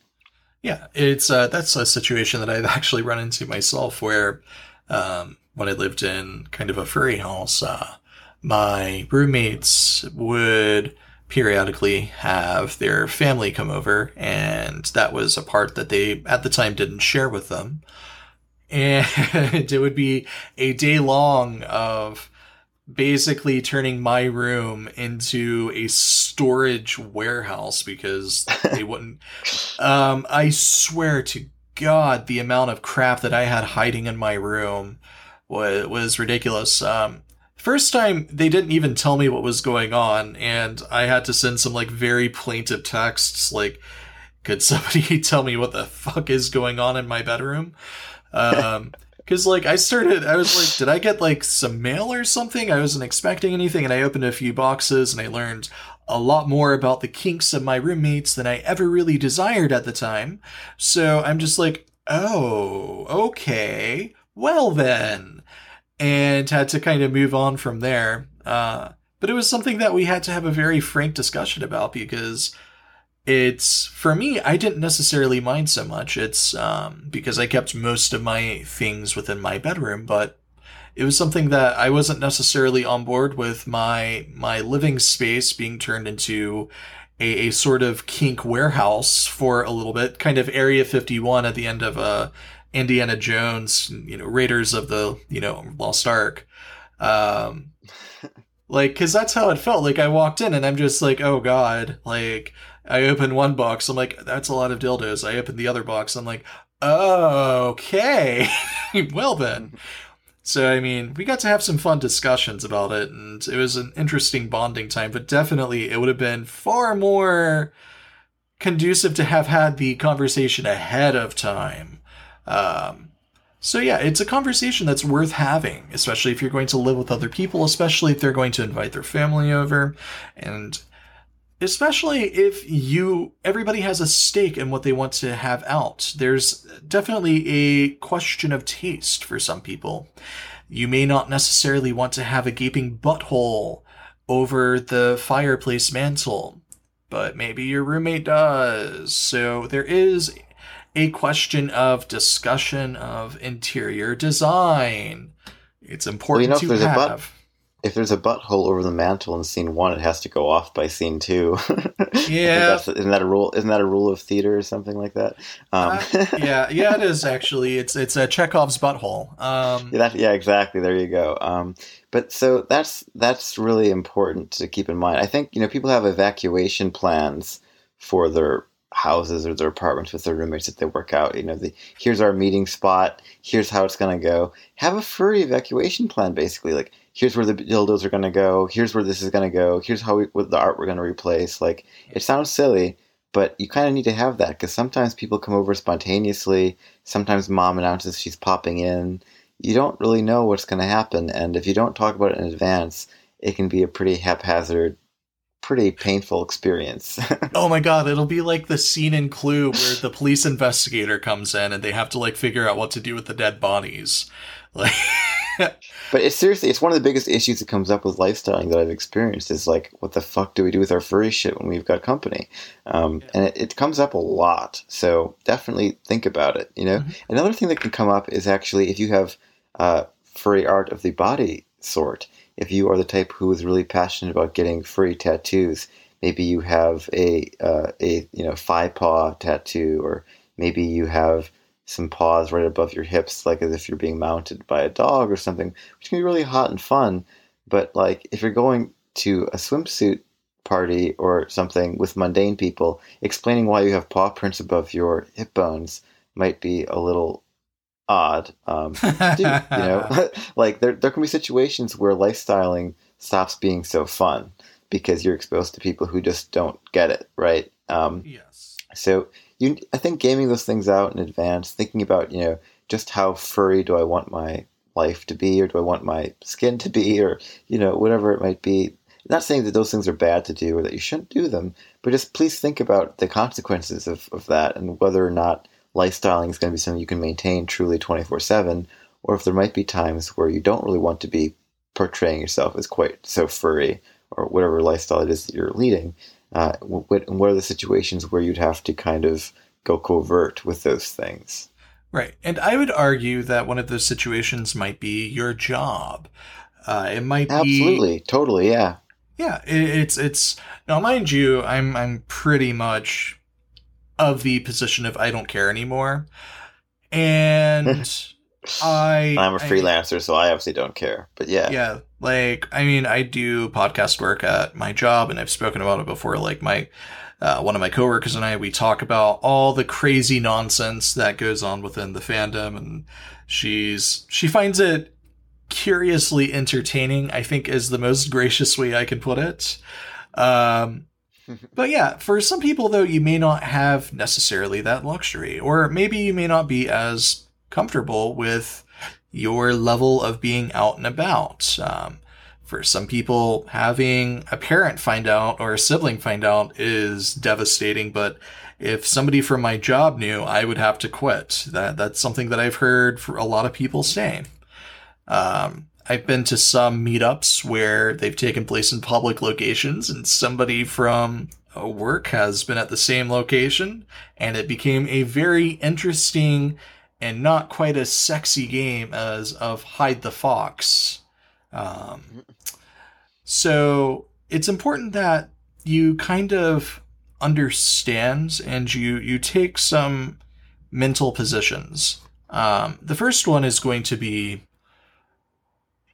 Yeah, it's uh, that's a situation that I've actually run into myself, where um, when I lived in kind of a furry house, uh, my roommates would periodically have their family come over, and that was a part that they at the time didn't share with them. And it would be a day long of basically turning my room into a storage warehouse, because they wouldn't um I swear to God, the amount of crap that I had hiding in my room was, was ridiculous. Um first time they didn't even tell me what was going on, and I had to send some like very plaintive texts like, could somebody tell me what the fuck is going on in my bedroom? um Because, like, I started, I was like, did I get, like, some mail or something? I wasn't expecting anything, and I opened a few boxes, and I learned a lot more about the kinks of my roommates than I ever really desired at the time. So I'm just like, oh, okay, well then. And had to kind of move on from there. Uh, but it was something that we had to have a very frank discussion about, because it's, for me, I didn't necessarily mind so much. It's um, because I kept most of my things within my bedroom, but it was something that I wasn't necessarily on board with, my my living space being turned into a, a sort of kink warehouse for a little bit, kind of Area fifty-one at the end of uh, Indiana Jones, you know, Raiders of the, you know, Lost Ark. Um, like, because that's how it felt. Like, I walked in and I'm just like, oh, God, like, I opened one box. I'm like, that's a lot of dildos. I opened the other box. I'm like, oh, okay. Well, then. So, I mean, we got to have some fun discussions about it, and it was an interesting bonding time, but definitely it would have been far more conducive to have had the conversation ahead of time. Um, so, yeah, it's a conversation that's worth having, especially if you're going to live with other people, especially if they're going to invite their family over, and especially if you, everybody has a stake in what they want to have out. There's definitely a question of taste for some people. You may not necessarily want to have a gaping butthole over the fireplace mantle, but maybe your roommate does. So there is a question of discussion of interior design. It's important well, you know, to have. If there's a butthole over the mantle in scene one, it has to go off by scene two. Yeah, that's, isn't that a rule? Isn't that a rule of theater or something like that? Um, uh, yeah, yeah, it is actually. It's it's a Chekhov's butthole. Um, yeah, that, yeah, exactly. There you go. Um, but so that's that's really important to keep in mind. I think, you know, people have evacuation plans for their houses or their apartments with their roommates that they work out. You know, the, here's our meeting spot. Here's how it's going to go. Have a furry evacuation plan, basically, like. Here's where the dildos are going to go. Here's where this is going to go. Here's how we, with the art we're going to replace. Like, it sounds silly, but you kind of need to have that, because sometimes people come over spontaneously. Sometimes mom announces she's popping in. You don't really know what's going to happen, and if you don't talk about it in advance, it can be a pretty haphazard, pretty painful experience. Oh my God, it'll be like the scene in Clue where the police investigator comes in and they have to, like, figure out what to do with the dead bodies. Like... But it's seriously, it's one of the biggest issues that comes up with lifestyling that I've experienced is, like, what the fuck do we do with our furry shit when we've got company? Um, yeah. And it, it comes up a lot. So definitely think about it, you know? Mm-hmm. Another thing that can come up is actually if you have uh, furry art of the body sort. If you are the type who is really passionate about getting furry tattoos, maybe you have a, uh, a you know, thigh paw tattoo, or maybe you have some paws right above your hips, like as if you're being mounted by a dog or something, which can be really hot and fun. But, like, if you're going to a swimsuit party or something with mundane people, explaining why you have paw prints above your hip bones might be a little odd. Um, do, you know, like there, there can be situations where lifestyling stops being so fun because you're exposed to people who just don't get it. Right. Um, yes. So, You, I think gaming those things out in advance, thinking about, you know, just how furry do I want my life to be, or do I want my skin to be, or, you know, whatever it might be. Not saying that those things are bad to do or that you shouldn't do them, but just please think about the consequences of, of that, and whether or not lifestyling is going to be something you can maintain truly twenty-four seven, or if there might be times where you don't really want to be portraying yourself as quite so furry, or whatever lifestyle it is that you're leading. Uh, what, what are the situations where you'd have to kind of go covert with those things? Right. And I would argue that one of those situations might be your job. Uh, it might Absolutely. be. Absolutely. Totally. Yeah. Yeah. It, it's, it's now, mind you, I'm, I'm pretty much of the position of I don't care anymore. And I, I'm a freelancer, I, so I obviously don't care, but yeah. Yeah. Like, I mean, I do podcast work at my job, and I've spoken about it before. Like, my, uh, one of my coworkers and I, we talk about all the crazy nonsense that goes on within the fandom, and she's, she finds it curiously entertaining, I think, is the most gracious way I can put it. Um, but yeah, for some people though, you may not have necessarily that luxury, or maybe you may not be as comfortable with your level of being out and about. Um, for some people, having a parent find out or a sibling find out is devastating, but if somebody from my job knew, I would have to quit. That that's something that I've heard for a lot of people saying. Um, I've been to some meetups where they've taken place in public locations, and somebody from work has been at the same location, and it became a very interesting and not quite as sexy game as of Hide the Fox. Um, so it's important that you kind of understand and you, you take some mental positions. Um, the first one is going to be,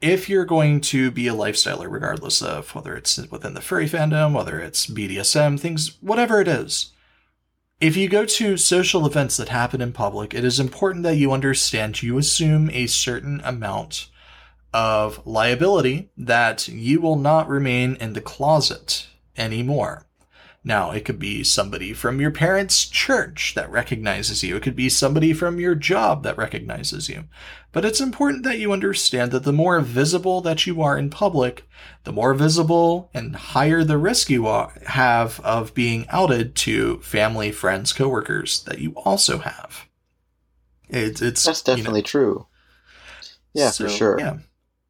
if you're going to be a lifestyler, regardless of whether it's within the furry fandom, whether it's B D S M, things, whatever it is, if you go to social events that happen in public, it is important that you understand you assume a certain amount of liability that you will not remain in the closet anymore. Now, it could be somebody from your parents' church that recognizes you. It could be somebody from your job that recognizes you. But it's important that you understand that the more visible that you are in public, the more visible and higher the risk you are, have of being outed to family, friends, coworkers that you also have. It, it's That's definitely you know, true. Yeah, so, for sure. Yeah.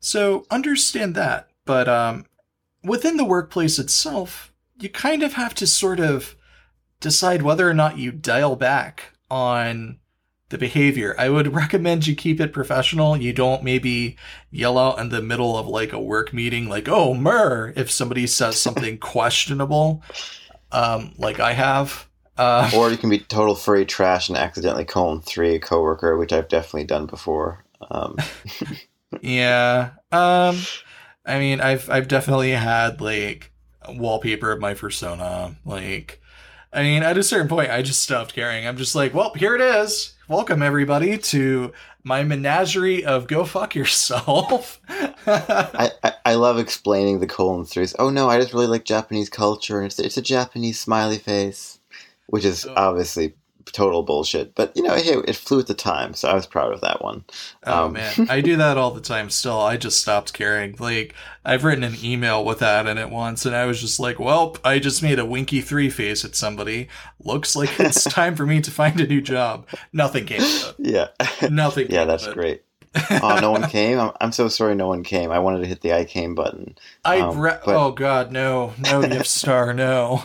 So understand that. But um, within the workplace itself, you kind of have to sort of decide whether or not you dial back on the behavior. I would recommend you keep it professional. You don't maybe yell out in the middle of like a work meeting, like, oh, mer, if somebody says something questionable, um, like I have. Uh, or you can be total furry trash and accidentally call them three a coworker, which I've definitely done before. Um. yeah. Um, I mean, I've, I've definitely had like, wallpaper of my persona. Like, I mean, at a certain point, I just stopped caring. I'm just like, well, here it is. Welcome, everybody, to my menagerie of go fuck yourself. I, I, I love explaining the colon throughs. Oh, no, I just really like Japanese culture, and it's, it's a Japanese smiley face, which is oh. obviously total bullshit. But, you know, hey, it flew at the time, so I was proud of that one. Oh, um, man. I do that all the time still. I just stopped caring. Like, I've written an email with that in it once, and I was just like, well, I just made a winky three face at somebody. Looks like it's time for me to find a new job. Nothing came of it. Yeah. Nothing Yeah, that's great. Oh, no one came? I'm, I'm so sorry no one came. I wanted to hit the I came button. I um, re- but- Oh, God, no. No, Yip Star, no.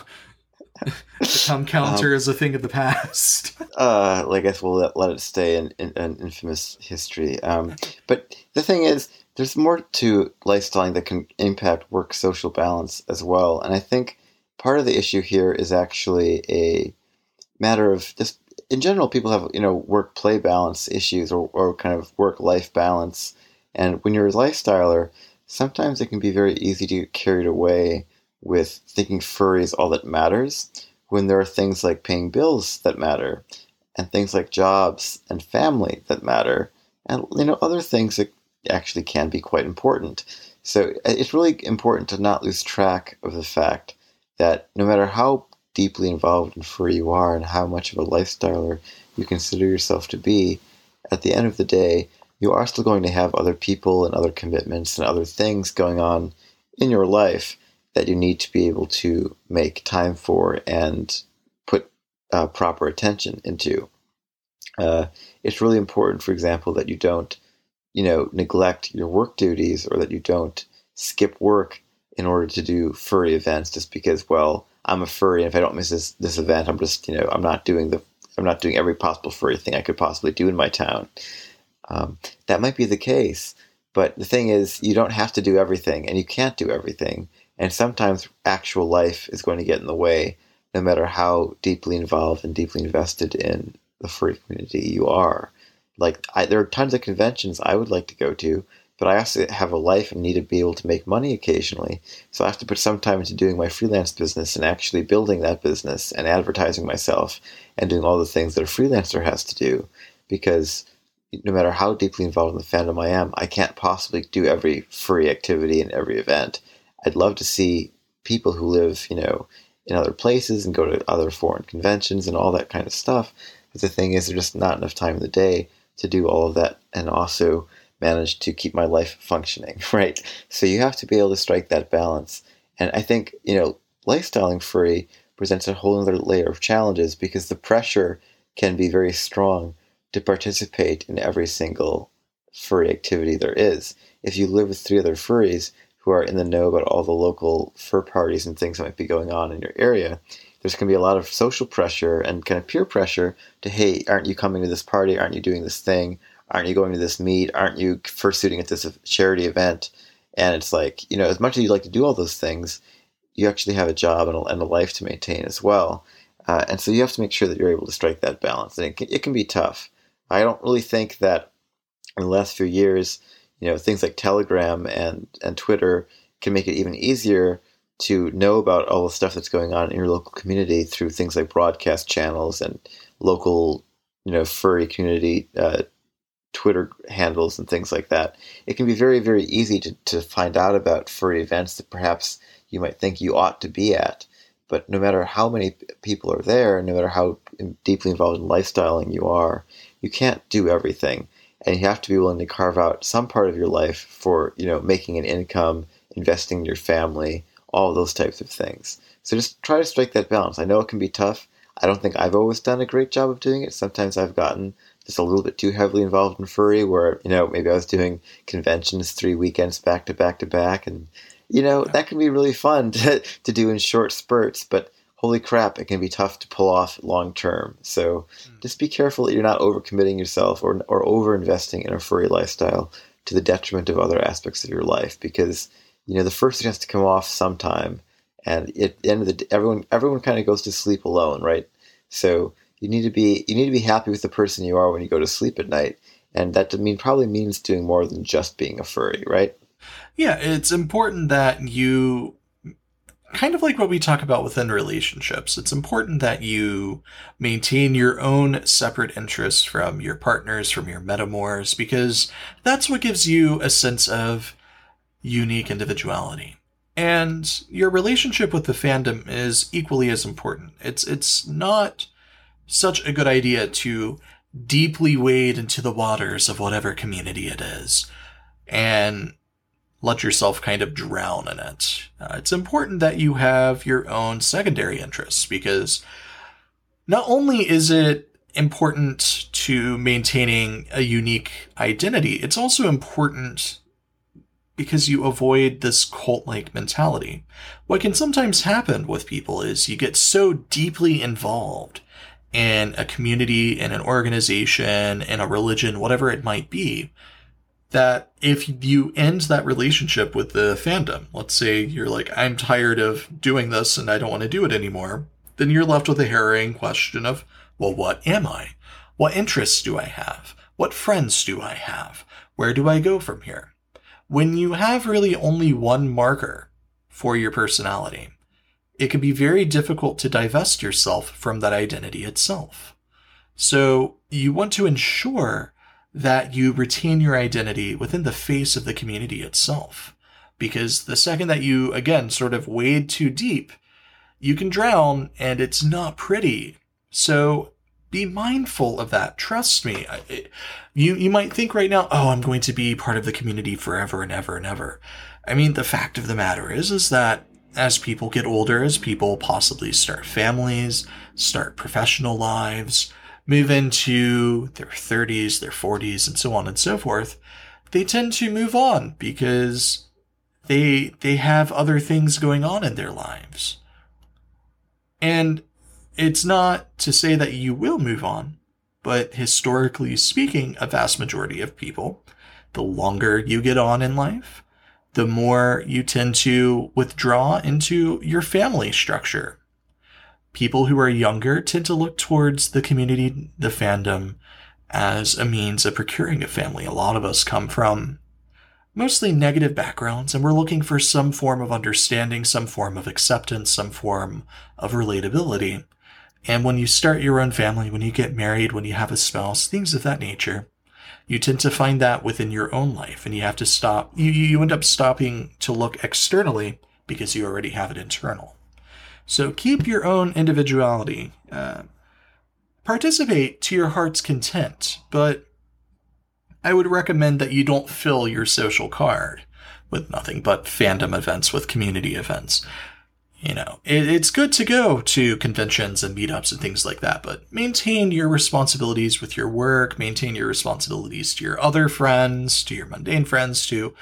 The cum counter um, is a thing of the past. uh, I guess we'll let, let it stay in, in, in infamous history. Um, but the thing is, there's more to lifestyling that can impact work-social balance as well. And I think part of the issue here is actually a matter of just, in general, people have, you know, work-play balance issues or, or kind of work-life balance. And when you're a lifestyler, sometimes it can be very easy to get carried away with thinking furry is all that matters, when there are things like paying bills that matter, and things like jobs and family that matter, and you know other things that actually can be quite important. So it's really important to not lose track of the fact that no matter how deeply involved in furry you are and how much of a lifestyler you consider yourself to be, at the end of the day, you are still going to have other people and other commitments and other things going on in your life that you need to be able to make time for and put uh, proper attention into. Uh, it's really important, for example, that you don't, you know, neglect your work duties or that you don't skip work in order to do furry events just because, well, I'm a furry, and if I don't miss this, this event, I'm just, you know, I'm not doing the, I'm not doing every possible furry thing I could possibly do in my town. Um, that might be the case, but the thing is, you don't have to do everything, and you can't do everything. And sometimes actual life is going to get in the way, no matter how deeply involved and deeply invested in the furry community you are. Like, I, there are tons of conventions I would like to go to, but I also have a life and need to be able to make money occasionally. So I have to put some time into doing my freelance business and actually building that business and advertising myself and doing all the things that a freelancer has to do. Because no matter how deeply involved in the fandom I am, I can't possibly do every furry activity and every event. I'd love to see people who live, you know, in other places and go to other foreign conventions and all that kind of stuff. But the thing is, there's just not enough time in the day to do all of that and also manage to keep my life functioning, right? So you have to be able to strike that balance. And I think, you know, lifestyling furry presents a whole other layer of challenges because the pressure can be very strong to participate in every single furry activity there is. If you live with three other furries who are in the know about all the local fur parties and things that might be going on in your area, there's going to be a lot of social pressure and kind of peer pressure to, hey, aren't you coming to this party? Aren't you doing this thing? Aren't you going to this meet? Aren't you fursuiting at this charity event? And it's like, you know, as much as you like to do all those things, you actually have a job and a, and a life to maintain as well. Uh, and so you have to make sure that you're able to strike that balance. And it can, it can be tough. I don't really think that in the last few years, you know, things like Telegram and, and Twitter can make it even easier to know about all the stuff that's going on in your local community through things like broadcast channels and local, you know, furry community uh, Twitter handles and things like that. It can be very, very easy to, to find out about furry events that perhaps you might think you ought to be at. But no matter how many people are there, no matter how deeply involved in lifestyling you are, you can't do everything. And you have to be willing to carve out some part of your life for, you know, making an income, investing in your family, all those types of things. So just try to strike that balance. I know it can be tough. I don't think I've always done a great job of doing it. Sometimes I've gotten just a little bit too heavily involved in furry where, you know, maybe I was doing conventions three weekends back to back to back. And, you know, that can be really fun to, to do in short spurts, but holy crap, it can be tough to pull off long term. So just be careful that you're not overcommitting yourself or, or over-investing in a furry lifestyle to the detriment of other aspects of your life, because, you know, the fursuit has to come off sometime, and at the end of the day, everyone everyone kind of goes to sleep alone, right? So you need to be you need to be happy with the person you are when you go to sleep at night, and that mean probably means doing more than just being a furry, right? Yeah, it's important that you kind of like what we talk about within relationships. It's important that you maintain your own separate interests from your partners, from your metamors, because that's what gives you a sense of unique individuality. And your relationship with the fandom is equally as important. It's it's not such a good idea to deeply wade into the waters of whatever community it is and let yourself kind of drown in it. Uh, it's important that you have your own secondary interests, because not only is it important to maintaining a unique identity, it's also important because you avoid this cult-like mentality. What can sometimes happen with people is you get so deeply involved in a community, in an organization, in a religion, whatever it might be, that if you end that relationship with the fandom, let's say you're like, I'm tired of doing this and I don't want to do it anymore, then you're left with a harrowing question of, well, what am I? What interests do I have? What friends do I have? Where do I go from here? When you have really only one marker for your personality, it can be very difficult to divest yourself from that identity itself. So you want to ensure that you retain your identity within the face of the community itself, because the second that you, again, sort of wade too deep, you can drown and it's not pretty. So be mindful of that. Trust me. You you might think right now, oh, I'm going to be part of the community forever and ever and ever. I mean, the fact of the matter is, is that as people get older, as people possibly start families, start professional lives, move into their thirties, their forties, and so on and so forth, they tend to move on because they they have other things going on in their lives. And it's not to say that you will move on, but historically speaking, a vast majority of people, the longer you get on in life, the more you tend to withdraw into your family structure. People who are younger tend to look towards the community, the fandom, as a means of procuring a family. A lot of us come from mostly negative backgrounds, and we're looking for some form of understanding, some form of acceptance, some form of relatability. And when you start your own family, when you get married, when you have a spouse, things of that nature, you tend to find that within your own life, and you have to stop. You, you end up stopping to look externally because you already have it internal. So keep your own individuality. Uh, participate to your heart's content, but I would recommend that you don't fill your social card with nothing but fandom events, with community events. You know, it, it's good to go to conventions and meetups and things like that, but maintain your responsibilities with your work, maintain your responsibilities to your other friends, to your mundane friends, to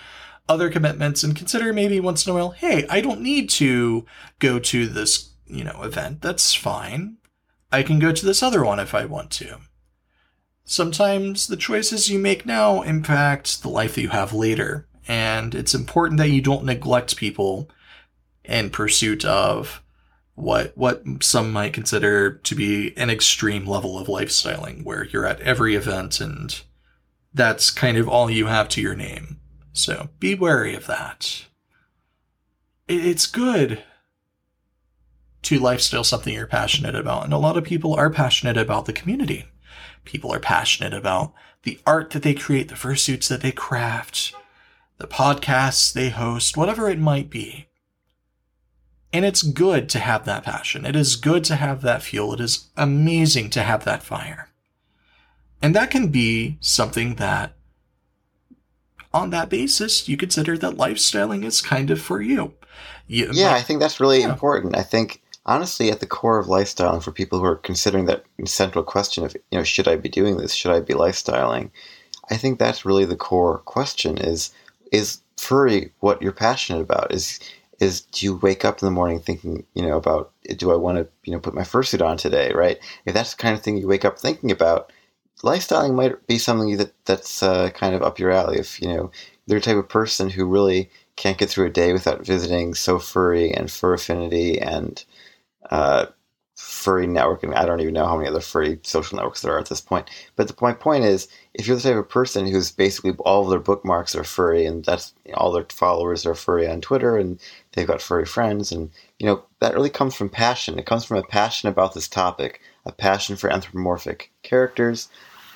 other commitments and consider maybe once in a while, hey, I don't need to go to this, you know, event. That's fine. I can go to this other one if I want to. Sometimes the choices you make now impact the life that you have later, and it's important that you don't neglect people in pursuit of what what some might consider to be an extreme level of lifestyling where you're at every event and that's kind of all you have to your name. So be wary of that. It's good to lifestyle something you're passionate about, and a lot of people are passionate about the community. People are passionate about the art that they create, the fursuits that they craft, the podcasts they host, whatever it might be. And it's good to have that passion. It is good to have that fuel. It is amazing to have that fire. And that can be something that, on that basis, you consider that lifestyling is kind of for you. you yeah, might, I think that's really yeah. important. I think, honestly, at the core of lifestyling for people who are considering that central question of, you know, should I be doing this? Should I be lifestyling? I think that's really the core question is, is furry what you're passionate about? Is is do you wake up in the morning thinking, you know, about, do I want to, you know, put my fursuit on today, right? If that's the kind of thing you wake up thinking about, lifestyling might be something that that's uh, kind of up your alley. If, you know, you're the type of person who really can't get through a day without visiting SoFurry and Fur Affinity and uh, Furry Network, and I don't even know how many other furry social networks there are at this point. But the, my point is, if you're the type of person who's basically all of their bookmarks are furry, and that's, you know, all their followers are furry on Twitter, and they've got furry friends, and, you know, that really comes from passion. It comes from a passion about this topic, a passion for anthropomorphic characters,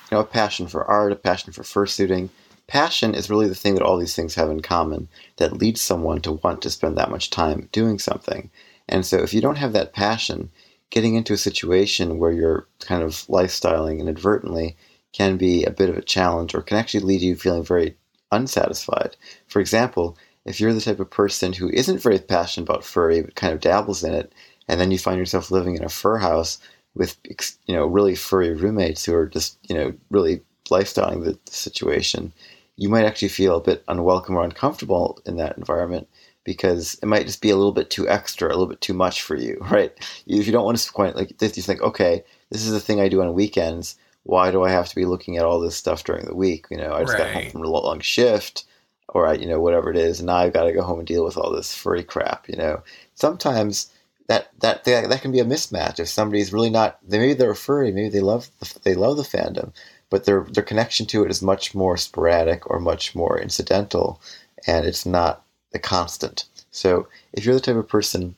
you know, a passion for art, a passion for fursuiting. Passion is really the thing that all these things have in common that leads someone to want to spend that much time doing something. And so if you don't have that passion, getting into a situation where you're kind of lifestyling inadvertently can be a bit of a challenge or can actually lead you feeling very unsatisfied. For example, if you're the type of person who isn't very passionate about furry but kind of dabbles in it, and then you find yourself living in a fur house with, you know, really furry roommates who are just, you know, really lifestyling the, the situation, you might actually feel a bit unwelcome or uncomfortable in that environment because it might just be a little bit too extra, a little bit too much for you, right? If you don't want to quite like this, you think, okay, this is the thing I do on weekends. Why do I have to be looking at all this stuff during the week? You know, I just right. got home from a long shift, or I, you know, whatever it is, and now I've got to go home and deal with all this furry crap. You know, sometimes that that that can be a mismatch if somebody's really not. They maybe they're furry, maybe they love the, they love the fandom, but their their connection to it is much more sporadic or much more incidental, and it's not a constant. So if you're the type of person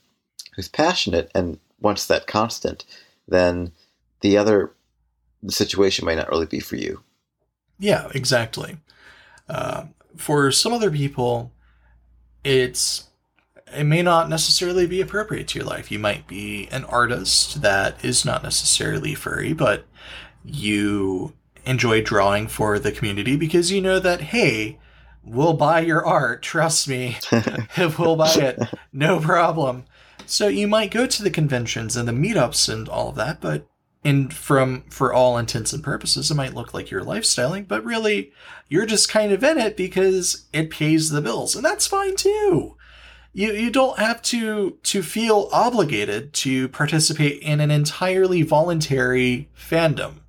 who's passionate and wants that constant, then the other the situation might not really be for you. Yeah, exactly. Uh, for some other people, it's it may not necessarily be appropriate to your life. You might be an artist that is not necessarily furry, but you enjoy drawing for the community because you know that, hey, we'll buy your art. Trust me. We'll buy it. No problem. So you might go to the conventions and the meetups and all of that, but in from for all intents and purposes, it might look like you're lifestyling, but really you're just kind of in it because it pays the bills. And that's fine too. You you don't have to to feel obligated to participate in an entirely voluntary fandom.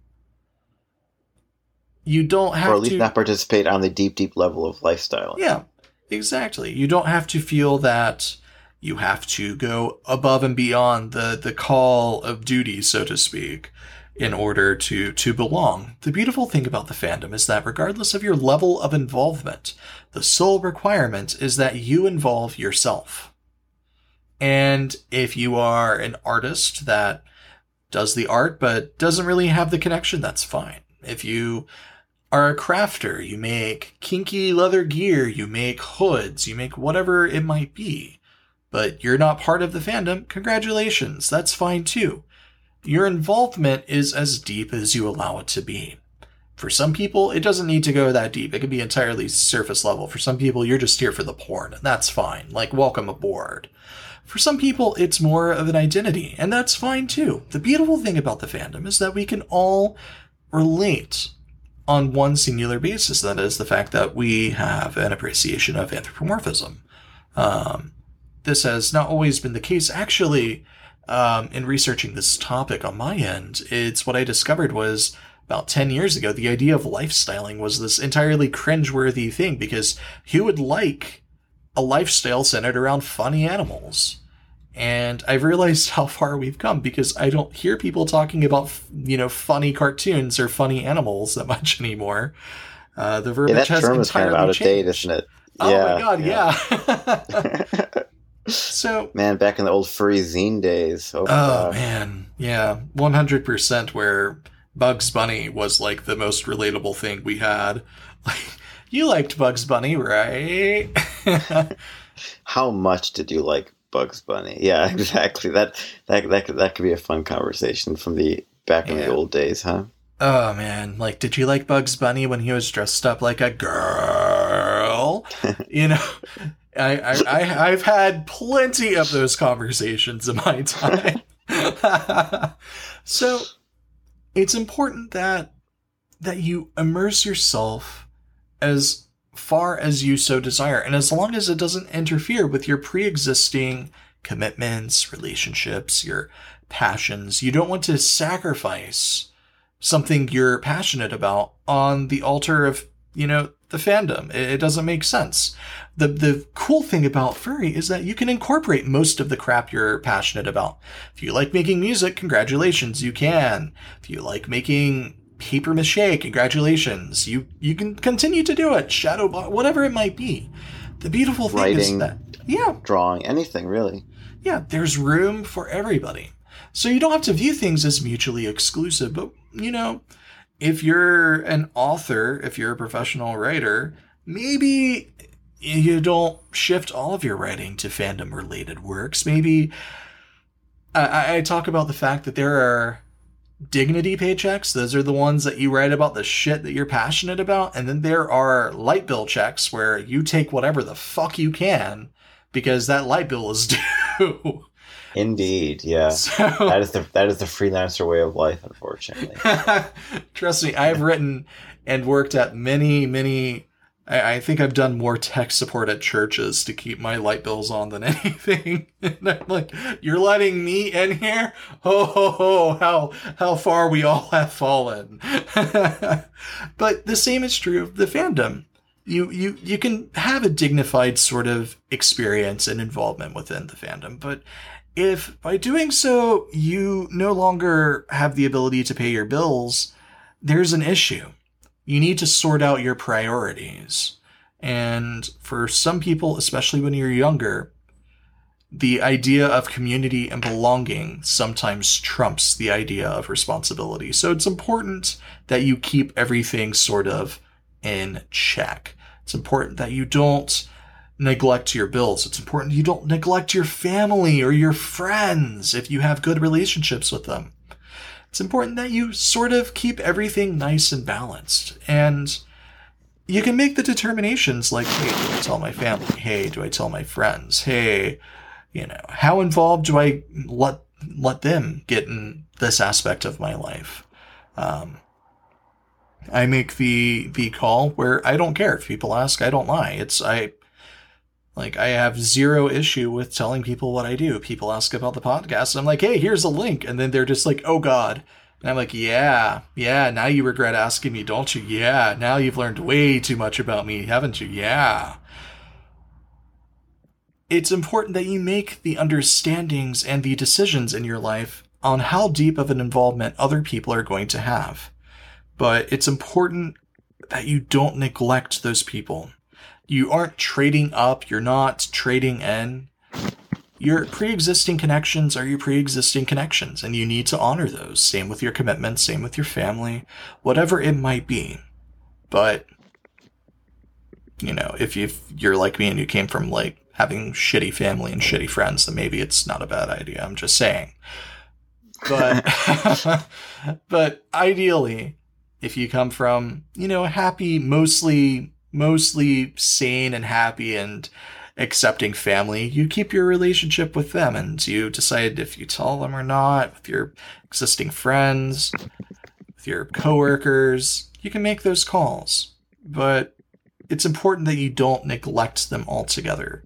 You don't have to... Or at least to, not participate on the deep, deep level of lifestyle. Yeah, exactly. You don't have to feel that you have to go above and beyond the, the call of duty, so to speak, in order to, to belong. The beautiful thing about the fandom is that regardless of your level of involvement, the sole requirement is that you involve yourself. And if you are an artist that does the art but doesn't really have the connection, that's fine. If you... are a crafter, you make kinky leather gear, you make hoods, you make whatever it might be, but you're not part of the fandom, congratulations, that's fine too. Your involvement is as deep as you allow it to be. For some people, it doesn't need to go that deep. It can be entirely surface level. For some people, you're just here for the porn, and that's fine. Like, welcome aboard. For some people, it's more of an identity, and that's fine too. The beautiful thing about the fandom is that we can all relate on one singular basis, that is the fact that we have an appreciation of anthropomorphism. Um, this has not always been the case. Actually, um, in researching this topic on my end, it's what I discovered was about ten years ago, the idea of lifestyling was this entirely cringeworthy thing, because who would like a lifestyle centered around funny animals? And I've realized how far we've come, because I don't hear people talking about, you know, funny cartoons or funny animals that much anymore. Uh, the verbiage yeah, that has term entirely is kind of out of changed. Date, isn't it? Oh yeah, my god, yeah. yeah. So, man, back in the old furry zine days. Oh, oh man, yeah, one hundred percent. Where Bugs Bunny was like the most relatable thing we had. Like, you liked Bugs Bunny, right? How much did you like Bugs Bunny? Yeah, exactly. That that that could, that could be a fun conversation from the back in yeah. the old days, huh? Oh man, like, did you like Bugs Bunny when he was dressed up like a girl? You know, I, I I I've had plenty of those conversations in my time. So it's important that that you immerse yourself as far as you so desire, and as long as it doesn't interfere with your pre-existing commitments, relationships, your passions. You don't want to sacrifice something you're passionate about on the altar of, you know, the fandom. It doesn't make sense. The the cool thing about furry is that you can incorporate most of the crap you're passionate about. If you like making music, congratulations, you can. If you like making paper mache, congratulations. You you can continue to do it. Shadow block, whatever it might be. The beautiful thing Writing, is that... Yeah. Drawing, anything, really. Yeah, there's room for everybody. So you don't have to view things as mutually exclusive. But, you know, if you're an author, if you're a professional writer, maybe you don't shift all of your writing to fandom-related works. Maybe... I, I talk about the fact that there are... dignity paychecks. Those are the ones that you write about the shit that you're passionate about. And then there are light bill checks where you take whatever the fuck you can because that light bill is due. Indeed. Yeah. So, that is the, that is the freelancer way of life, unfortunately. Trust me. I've written and worked at many, many, I, I think I've done more tech support at churches to keep my light bills on than anything. And I'm like, you're letting me in here? Ho, ho, ho, how, how far we all have fallen. But the same is true of the fandom. You, you, you can have a dignified sort of experience and involvement within the fandom. But if by doing so, you no longer have the ability to pay your bills, there's an issue. You need to sort out your priorities. And for some people, especially when you're younger, the idea of community and belonging sometimes trumps the idea of responsibility. So it's important that you keep everything sort of in check. It's important that you don't neglect your bills. It's important you don't neglect your family or your friends if you have good relationships with them. It's important that you sort of keep everything nice and balanced. And you can make the determinations like, hey, do I tell my family? Hey, do I tell my friends? Hey, you know, how involved do I let let them get in this aspect of my life? Um, I make the the call where I don't care. If people ask, I don't lie. It's I like I have zero issue with telling people what I do. People ask about the podcast, and I'm like, hey, here's a link. And then they're just like, oh God. And I'm like, yeah, yeah. Now you regret asking me, don't you? Yeah. Now you've learned way too much about me, haven't you? Yeah. It's important that you make the understandings and the decisions in your life on how deep of an involvement other people are going to have. But it's important that you don't neglect those people. You aren't trading up. You're not trading in. Your pre-existing connections are your pre-existing connections, and you need to honor those. Same with your commitments, same with your family, whatever it might be. But, you know, if, you, if you're like me and you came from, like, having shitty family and shitty friends, then maybe it's not a bad idea. I'm just saying. But, but ideally, if you come from, you know, happy, mostly... mostly sane and happy and accepting family, you keep your relationship with them, and you decide if you tell them or not with your existing friends, with your coworkers. you can make those calls, but it's important that you don't neglect them altogether.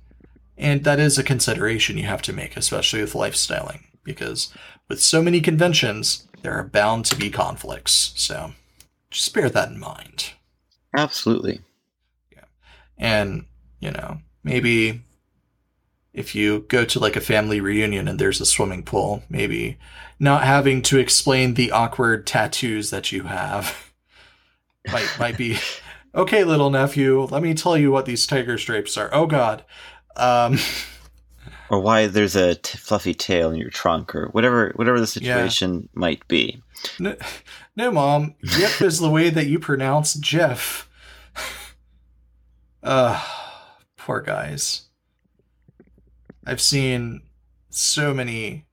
And that is a consideration you have to make, especially with lifestyling, because with so many conventions, there are bound to be conflicts. So just bear that in mind. Absolutely. Yeah. And, you know, maybe if you go to like a family reunion and there's a swimming pool, maybe not having to explain the awkward tattoos that you have might might be, okay, little nephew, let me tell you what these tiger stripes are. Oh, God. Um, or why there's a t- fluffy tail in your trunk, or whatever whatever the situation yeah. might be. No, no Mom. Yep is the way that you pronounce Jeff. Uh, poor guys. I've seen so many...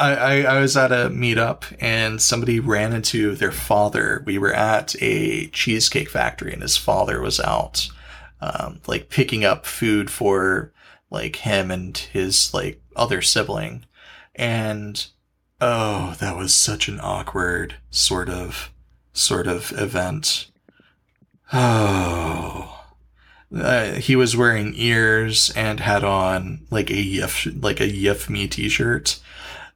I, I, I was at a meetup, and somebody ran into their father. We were at a cheesecake factory, and his father was out, um, like, picking up food for... like him and his like other sibling, and oh, that was such an awkward sort of sort of event. Oh, uh, he was wearing ears and had on like a yef like a yef me t-shirt,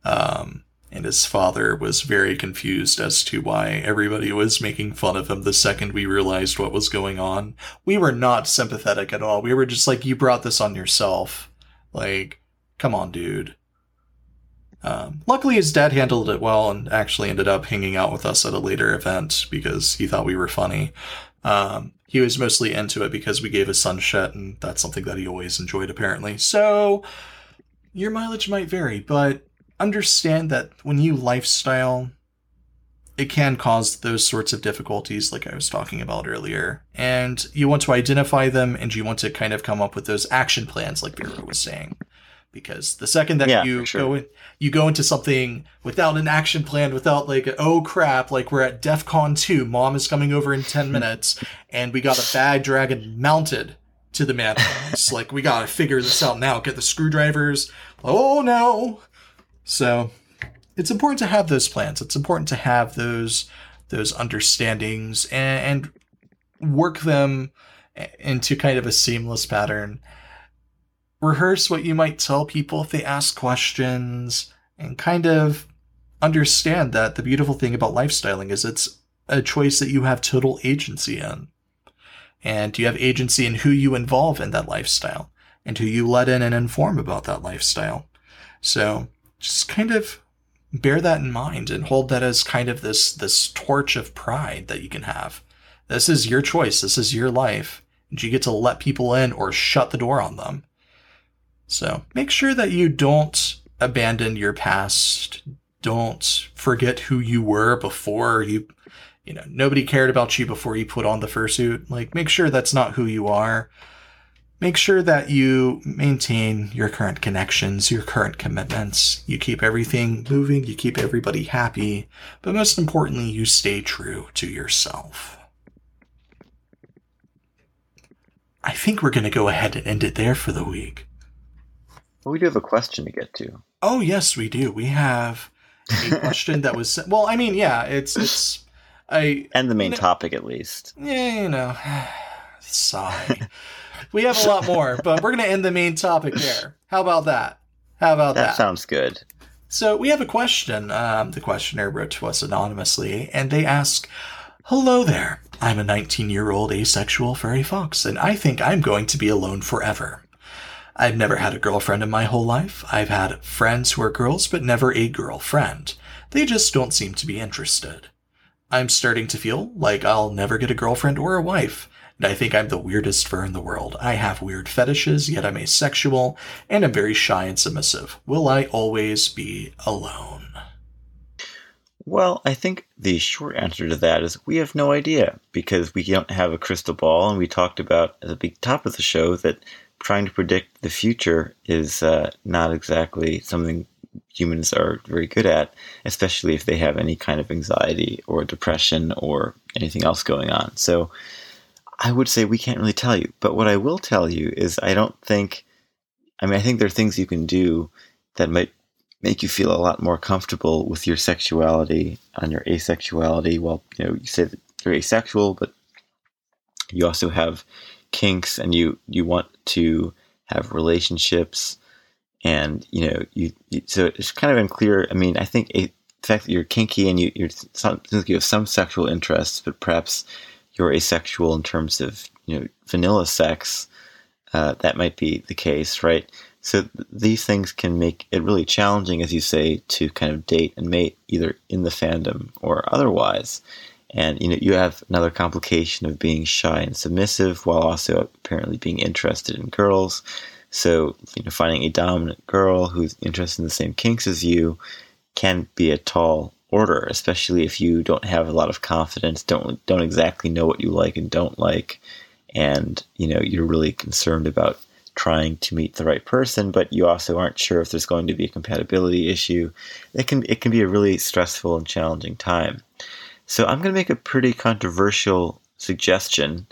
um, and his father was very confused as to why everybody was making fun of him the second we realized what was going on. We were not sympathetic at all. We were just like, you brought this on yourself. Like, come on, dude. Um, luckily, his dad handled it well and actually ended up hanging out with us at a later event because he thought we were funny. Um, he was mostly into it because we gave his son shit, and that's something that he always enjoyed, apparently. So, your mileage might vary, but... understand that when you lifestyle, it can cause those sorts of difficulties like I was talking about earlier. And you want to identify them, and you want to kind of come up with those action plans like Vero was saying. Because the second that yeah, you sure. go in, you go into something without an action plan, without like, oh crap, like we're at DEFCON two, Mom is coming over in ten minutes, and we got a Bad Dragon mounted to the madhouse. Like, we gotta figure this out now, get the screwdrivers. Oh no! So it's important to have those plans. It's important to have those those understandings and, and work them into kind of a seamless pattern. Rehearse what you might tell people if they ask questions, and kind of understand that the beautiful thing about lifestyling is it's a choice that you have total agency in. And you have agency in who you involve in that lifestyle and who you let in and inform about that lifestyle. So... just kind of bear that in mind and hold that as kind of this this torch of pride that you can have. This is your choice. This is your life. And you get to let people in or shut the door on them. So make sure that you don't abandon your past. Don't forget who you were before you, you know, nobody cared about you before you put on the fursuit. Like, make sure that's not who you are. Make sure that you maintain your current connections, your current commitments. You keep everything moving. You keep everybody happy. But most importantly, you stay true to yourself. I think we're going to go ahead and end it there for the week. Well, we do have a question to get to. Oh, yes, we do. We have a question that was sent. Well, I mean, yeah, it's... it's I And the main you know, topic, at least. Yeah, you know. Sigh. We have a lot more, but we're going to end the main topic there. How about that? How about that? That sounds good. So we have a question. Um, the questioner wrote to us anonymously, and they ask, hello there. I'm a nineteen-year-old asexual furry fox, and I think I'm going to be alone forever. I've never had a girlfriend in my whole life. I've had friends who are girls, but never a girlfriend. They just don't seem to be interested. I'm starting to feel like I'll never get a girlfriend or a wife. I think I'm the weirdest fur in the world. I have weird fetishes, yet I'm asexual, and I'm very shy and submissive. Will I always be alone? Well, I think the short answer to that is we have no idea, because we don't have a crystal ball, and we talked about at the big top of the show that trying to predict the future is uh, not exactly something humans are very good at, especially if they have any kind of anxiety or depression or anything else going on. So... I would say we can't really tell you, but what I will tell you is I don't think, I mean, I think there are things you can do that might make you feel a lot more comfortable with your sexuality and your asexuality. Well, you know, you say that you're asexual, but you also have kinks, and you, you want to have relationships, and, you know, you, you so it's kind of unclear. I mean, I think it, the fact that you're kinky and you, you're some, you have some sexual interests, but perhaps you're asexual in terms of, you know, vanilla sex, uh, that might be the case, right? So th- these things can make it really challenging, as you say, to kind of date and mate either in the fandom or otherwise. And, you know, you have another complication of being shy and submissive while also apparently being interested in girls. So, you know, finding a dominant girl who's interested in the same kinks as you can be a tall order, especially if you don't have a lot of confidence, don't don't exactly know what you like and don't like, and, you know, you're really concerned about trying to meet the right person, but you also aren't sure if there's going to be a compatibility issue. It can it can be a really stressful and challenging time. So I'm going to make a pretty controversial suggestion,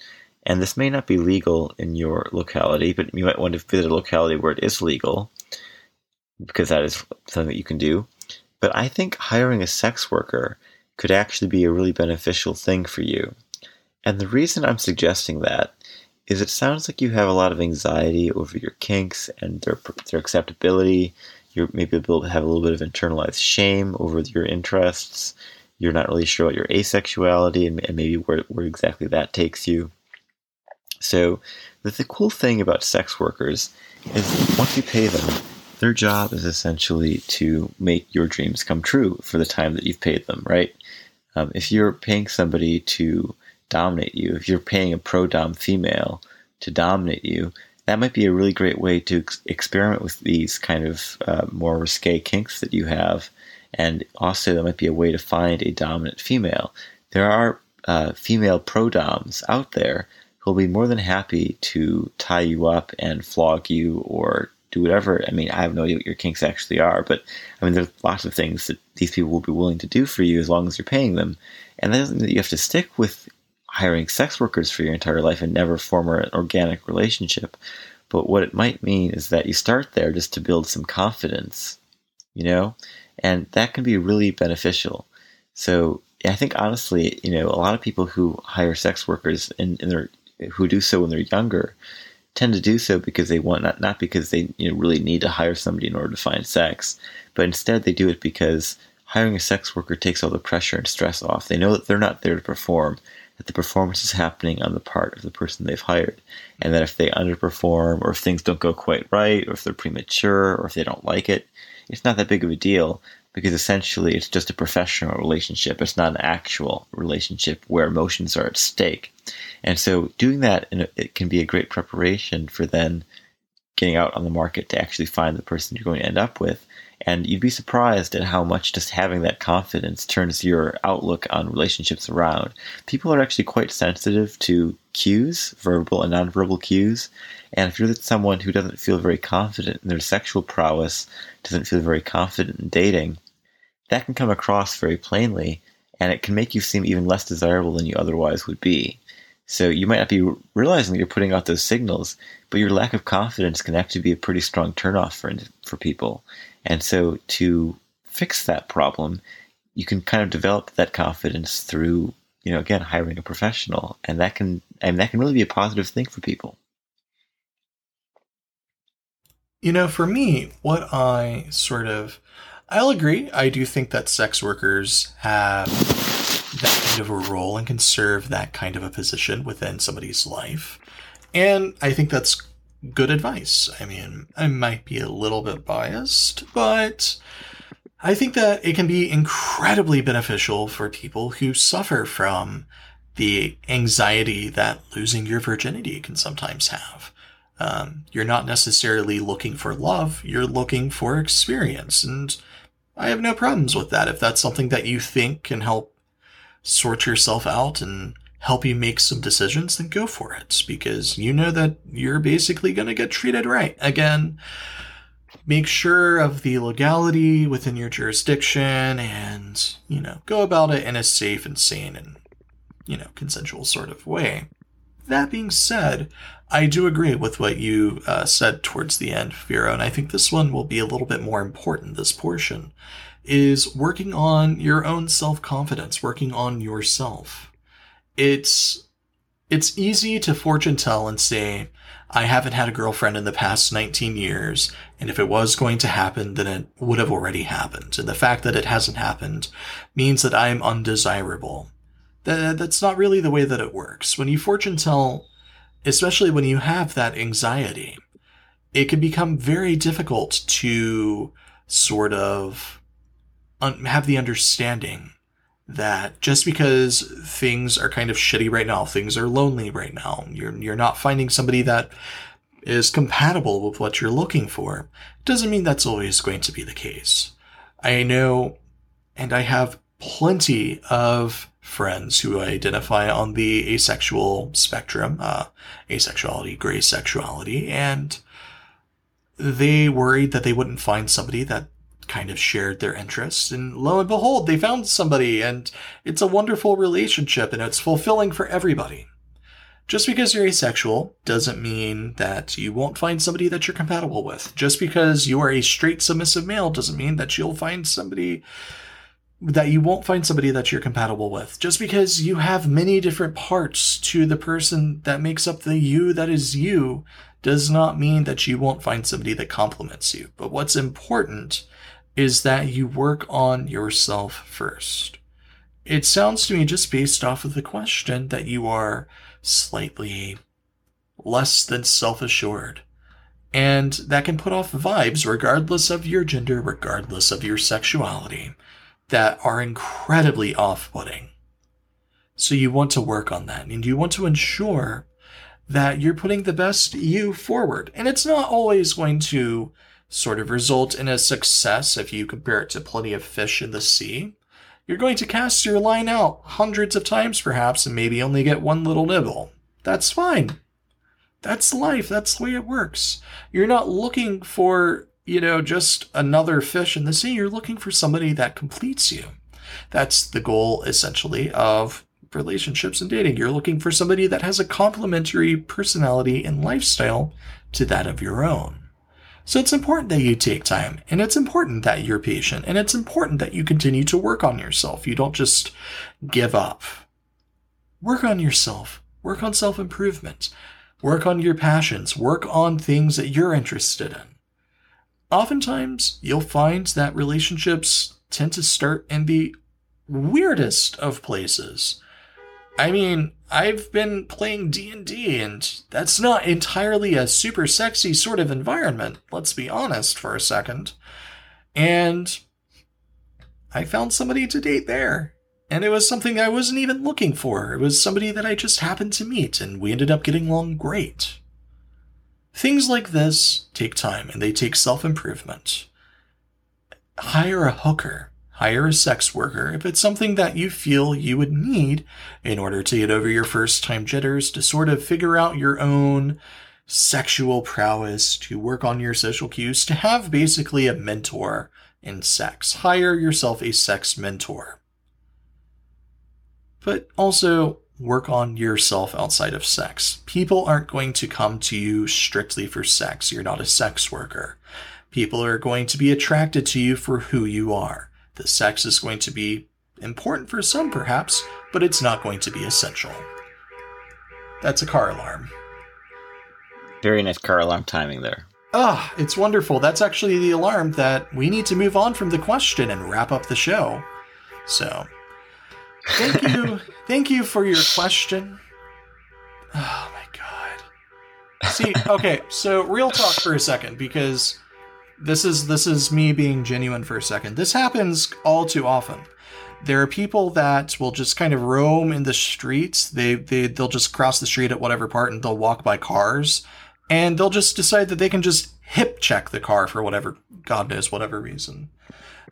and this may not be legal in your locality, but you might want to visit a locality where it is legal, because that is something that you can do. But I think hiring a sex worker could actually be a really beneficial thing for you. And the reason I'm suggesting that is it sounds like you have a lot of anxiety over your kinks and their their acceptability. You're maybe able to have a little bit of internalized shame over your interests. You're not really sure about your asexuality and, and maybe where, where exactly that takes you. So the, the cool thing about sex workers is once you pay them, their job is essentially to make your dreams come true for the time that you've paid them, right? Um, if you're paying somebody to dominate you, if you're paying a pro-dom female to dominate you, that might be a really great way to ex- experiment with these kind of uh, more risque kinks that you have. And also, that might be a way to find a dominant female. There are uh, female pro-doms out there who will be more than happy to tie you up and flog you or do whatever. I mean, I have no idea what your kinks actually are, but I mean, there's lots of things that these people will be willing to do for you as long as you're paying them. And that doesn't mean that you have to stick with hiring sex workers for your entire life and never form an organic relationship. But what it might mean is that you start there just to build some confidence, you know? And that can be really beneficial. So I think, honestly, you know, a lot of people who hire sex workers and who do so when they're younger tend to do so because they want, not, not because they, you know, really need to hire somebody in order to find sex, but instead they do it because hiring a sex worker takes all the pressure and stress off. They know that they're not there to perform, that the performance is happening on the part of the person they've hired, and that if they underperform or if things don't go quite right or if they're premature or if they don't like it, it's not that big of a deal, because essentially it's just a professional relationship. It's not an actual relationship where emotions are at stake. And so doing that, it can be a great preparation for then getting out on the market to actually find the person you're going to end up with. And you'd be surprised at how much just having that confidence turns your outlook on relationships around. People are actually quite sensitive to cues, verbal and nonverbal cues. And if you're someone who doesn't feel very confident in their sexual prowess, doesn't feel very confident in dating, that can come across very plainly, and it can make you seem even less desirable than you otherwise would be. So you might not be realizing that you're putting out those signals, but your lack of confidence can actually be a pretty strong turnoff for for people. And so to fix that problem, you can kind of develop that confidence through, you know, again, hiring a professional, and that can I mean, that can really be a positive thing for people. You know, for me, what I sort of, I'll agree. I do think that sex workers have that kind of a role and can serve that kind of a position within somebody's life. And I think that's good advice. I mean, I might be a little bit biased, but I think that it can be incredibly beneficial for people who suffer from the anxiety that losing your virginity can sometimes have. Um, you're not necessarily looking for love, you're looking for experience. And I have no problems with that. If that's something that you think can help sort yourself out and help you make some decisions, then go for it, because you know that you're basically going to get treated right. Again, make sure of the legality within your jurisdiction and, you know, go about it in a safe and sane and, you know, consensual sort of way. That being said, I do agree with what you uh, said towards the end, Vero, and I think this one will be a little bit more important, this portion, is working on your own self-confidence, working on yourself. it's it's easy to fortune tell and say, I haven't had a girlfriend in the past nineteen years, and if it was going to happen, then it would have already happened. And the fact that it hasn't happened means that I am undesirable. That, that's not really the way that it works. When you fortune tell, especially when you have that anxiety, it can become very difficult to sort of un- have the understanding that just because things are kind of shitty right now, things are lonely right now, you're you're not finding somebody that is compatible with what you're looking for, doesn't mean that's always going to be the case. I know, and I have plenty of friends who identify on the asexual spectrum, uh, asexuality, gray sexuality, and they worried that they wouldn't find somebody that kind of shared their interests, and lo and behold, they found somebody, and it's a wonderful relationship, and it's fulfilling for everybody. Just because you're asexual doesn't mean that you won't find somebody that you're compatible with. Just because you are a straight submissive male doesn't mean that you'll find somebody that you won't find somebody that you're compatible with. Just because you have many different parts to the person that makes up the you that is you does not mean that you won't find somebody that complements you. But what's important is that you work on yourself first. It sounds to me, just based off of the question, that you are slightly less than self-assured. And that can put off vibes, regardless of your gender, regardless of your sexuality, that are incredibly off-putting. So you want to work on that, and you want to ensure that you're putting the best you forward. And it's not always going to sort of result in a success if you compare it to plenty of fish in the sea. You're going to cast your line out hundreds of times perhaps and maybe only get one little nibble. That's fine. That's life. That's the way it works. You're not looking for, you know, just another fish in the sea. You're looking for somebody that completes you. That's the goal, essentially, of relationships and dating. You're looking for somebody that has a complementary personality and lifestyle to that of your own. So it's important that you take time, and it's important that you're patient, and it's important that you continue to work on yourself. You don't just give up. Work on yourself. Work on self-improvement. Work on your passions. Work on things that you're interested in. Oftentimes, you'll find that relationships tend to start in the weirdest of places. I mean, I've been playing D and D, and that's not entirely a super sexy sort of environment, let's be honest for a second. And I found somebody to date there, and it was something I wasn't even looking for. It was somebody that I just happened to meet, and we ended up getting along great. Things like this take time, and they take self-improvement. Hire a hooker. Hire a sex worker if it's something that you feel you would need in order to get over your first-time jitters, to sort of figure out your own sexual prowess, to work on your social cues, to have basically a mentor in sex. Hire yourself a sex mentor. But also, work on yourself outside of sex. People aren't going to come to you strictly for sex. You're not a sex worker. People are going to be attracted to you for who you are. The sex is going to be important for some, perhaps, but it's not going to be essential. That's a car alarm. Very nice car alarm timing there. Ah, it's wonderful. That's actually the alarm that we need to move on from the question and wrap up the show. So, thank you. Thank you for your question. Oh, my God. See, okay, so real talk for a second, because... This is this is me being genuine for a second. This happens all too often. There are people that will just kind of roam in the streets. They, they, they'll just cross the street at whatever part, and they'll walk by cars. And they'll just decide that they can just hip-check the car for whatever, God knows, whatever reason.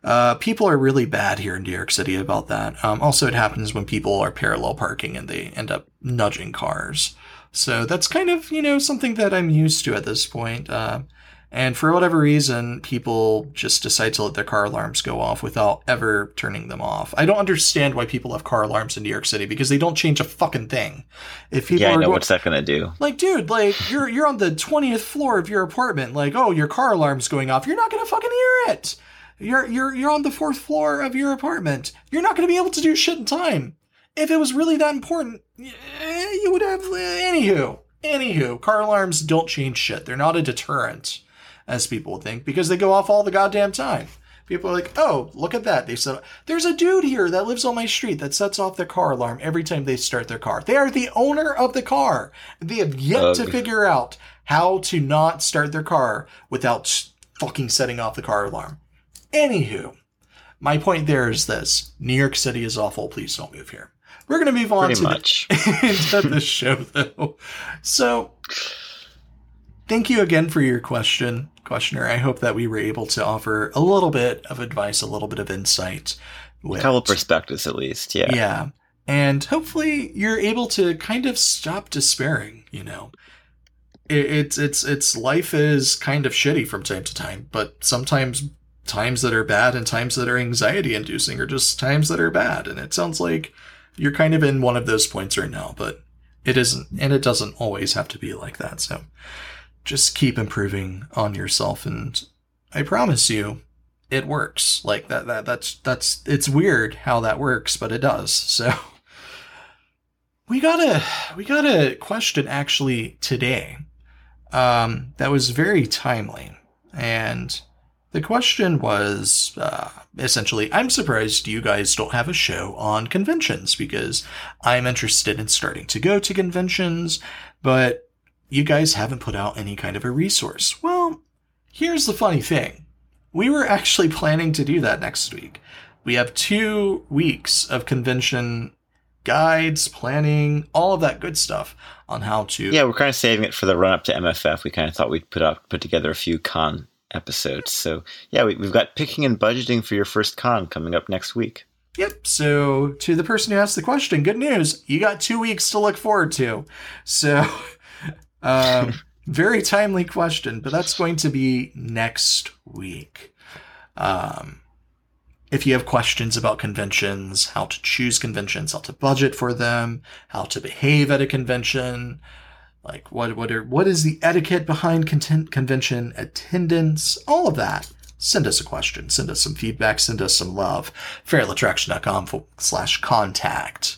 Uh, people are really bad here in New York City about that. Um, also, it happens when people are parallel parking and they end up nudging cars. So that's kind of, you know, something that I'm used to at this point. Uh, And for whatever reason, people just decide to let their car alarms go off without ever turning them off. I don't understand why people have car alarms in New York City, because they don't change a fucking thing. If people yeah, I know. Going, what's that going to do? Like, dude, like, you're you're on the twentieth floor of your apartment. Like, oh, your car alarm's going off. You're not going to fucking hear it. You're, you're, you're on the fourth floor of your apartment. You're not going to be able to do shit in time. If it was really that important, you would have... Anywho. Anywho, car alarms don't change shit. They're not a deterrent, as people would think, because they go off all the goddamn time. People are like, oh, look at that. They said, there's a dude here that lives on my street that sets off their car alarm every time they start their car. They are the owner of the car. They have yet um. to figure out how to not start their car without fucking setting off the car alarm. Anywho, my point there is this. New York City is awful. Please don't move here. We're going to move on to the, to the show, though. So, thank you again for your question, questioner. I hope that we were able to offer a little bit of advice, a little bit of insight. With, a couple of perspectives, at least, yeah. Yeah, and hopefully you're able to kind of stop despairing, you know. It, it's, it's, it's life is kind of shitty from time to time, but sometimes times that are bad and times that are anxiety-inducing are just times that are bad, and it sounds like... You're kind of in one of those points right now, but it isn't, and it doesn't always have to be like that. So just keep improving on yourself. And I promise you it works like that. that that's, that's, it's weird how that works, but it does. So we got a, we got a question actually today um, that was very timely. And the question was, uh, essentially, I'm surprised you guys don't have a show on conventions because I'm interested in starting to go to conventions, but you guys haven't put out any kind of a resource. Well, here's the funny thing. We were actually planning to do that next week. We have two weeks of convention guides, planning, all of that good stuff on how to... Yeah, we're kind of saving it for the run-up to M F F. We kind of thought we'd put up, put together a few con... episodes. So yeah, we, we've got picking and budgeting for your first con coming up next week. Yep. So to the person who asked the question, good news, you got two weeks to look forward to. So um, very timely question, but that's going to be next week. Um, if you have questions about conventions, how to choose conventions, how to budget for them, how to behave at a convention, Like what what are what is the etiquette behind content convention attendance? All of that. Send us a question. Send us some feedback. Send us some love. feralattraction dot com slash contact.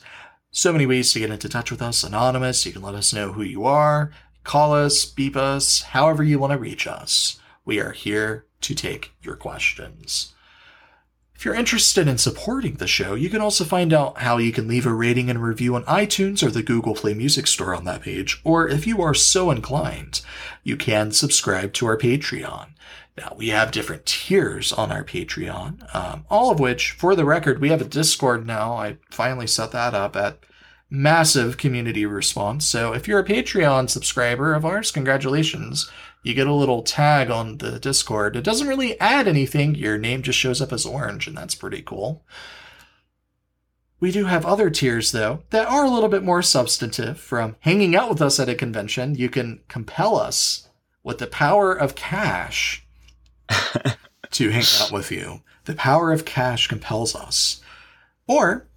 So many ways to get into touch with us. Anonymous. You can let us know who you are. Call us. Beep us. However you want to reach us. We are here to take your questions. If you're interested in supporting the show, you can also find out how you can leave a rating and review on iTunes or the Google Play Music Store on that page, or if you are so inclined, you can subscribe to our Patreon. Now, we have different tiers on our Patreon, um, all of which, for the record, we have a Discord now. I finally set that up at massive community response. So if you're a Patreon subscriber of ours, congratulations. You get a little tag on the Discord. It doesn't really add anything. Your name just shows up as orange, and that's pretty cool. We do have other tiers, though, that are a little bit more substantive. From hanging out with us at a convention, you can compel us with the power of cash to hang out with you. The power of cash compels us. Or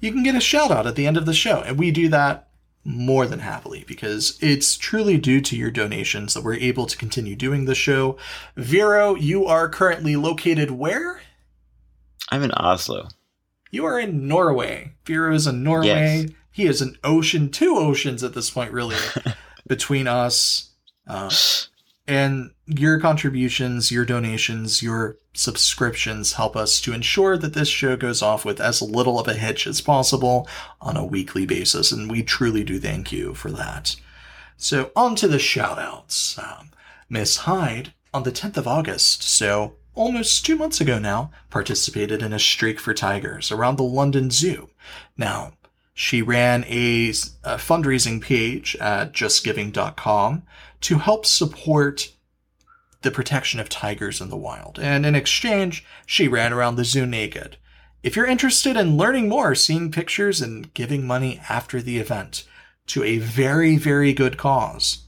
you can get a shout-out at the end of the show, and we do that more than happily, because it's truly due to your donations that we're able to continue doing the show. Vero, you are currently located where? I'm in Oslo. You are in Norway. Vero is in Norway. Yes. He is an ocean, two oceans at this point, really, between us. Uh, and your contributions, your donations, your subscriptions help us to ensure that this show goes off with as little of a hitch as possible on a weekly basis, and we truly do thank you for that. So on to the shout-outs. Um, Miss Hyde, on the tenth of August, so almost two months ago now, participated in a streak for tigers around the London Zoo. Now, she ran a, a fundraising page at just giving dot com to help support the protection of tigers in the wild, and in exchange, she ran around the zoo naked. If you're interested in learning more, seeing pictures, and giving money after the event to a very, very good cause,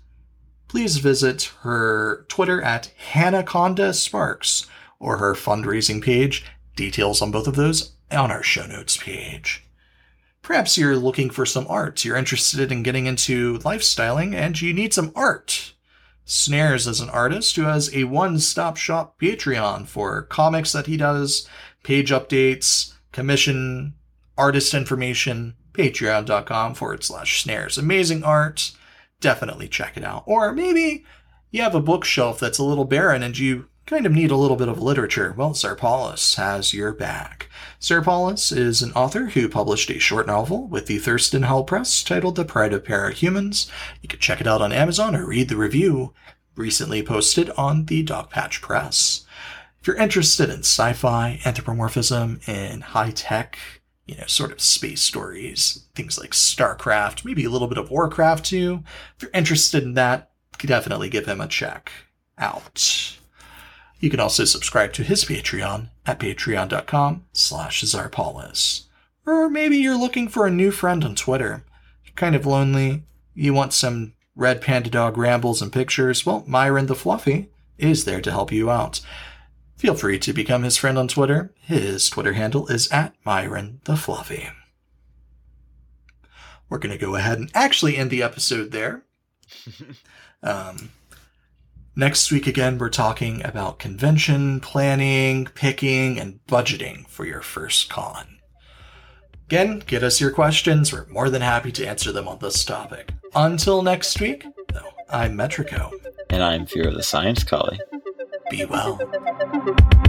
please visit her Twitter at Hanaconda Sparks, or her fundraising page. Details on both of those on our show notes page. Perhaps you're looking for some art, you're interested in getting into lifestyling, and you need some art. Snares is an artist who has a one-stop shop Patreon for comics that he does, page updates, commission, artist information, patreon.com forward slash snares. Amazing art. Definitely check it out. Or maybe you have a bookshelf that's a little barren and you kind of need a little bit of literature. Well, Tsar Paulus has your back. Tsar Paulus is an author who published a short novel with the Thurston Howell Press titled The Pride of Parahumans. You can check it out on Amazon or read the review recently posted on the Dogpatch Press. If you're interested in sci-fi, anthropomorphism, and high-tech, you know, sort of space stories, things like StarCraft, maybe a little bit of Warcraft too, if you're interested in that, you can definitely give him a check out. You can also subscribe to his Patreon at patreon.com slash Tsar Paulus. Or maybe you're looking for a new friend on Twitter. You're kind of lonely. You want some red panda dog rambles and pictures. Well, Myron the Fluffy is there to help you out. Feel free to become his friend on Twitter. His Twitter handle is at Myron the Fluffy. We're going to go ahead and actually end the episode there. um... Next week, again, we're talking about convention planning, picking, and budgeting for your first con. Again, get us your questions. We're more than happy to answer them on this topic. Until next week, though, I'm Metrico. And I'm Vero the Science Collie. Be well.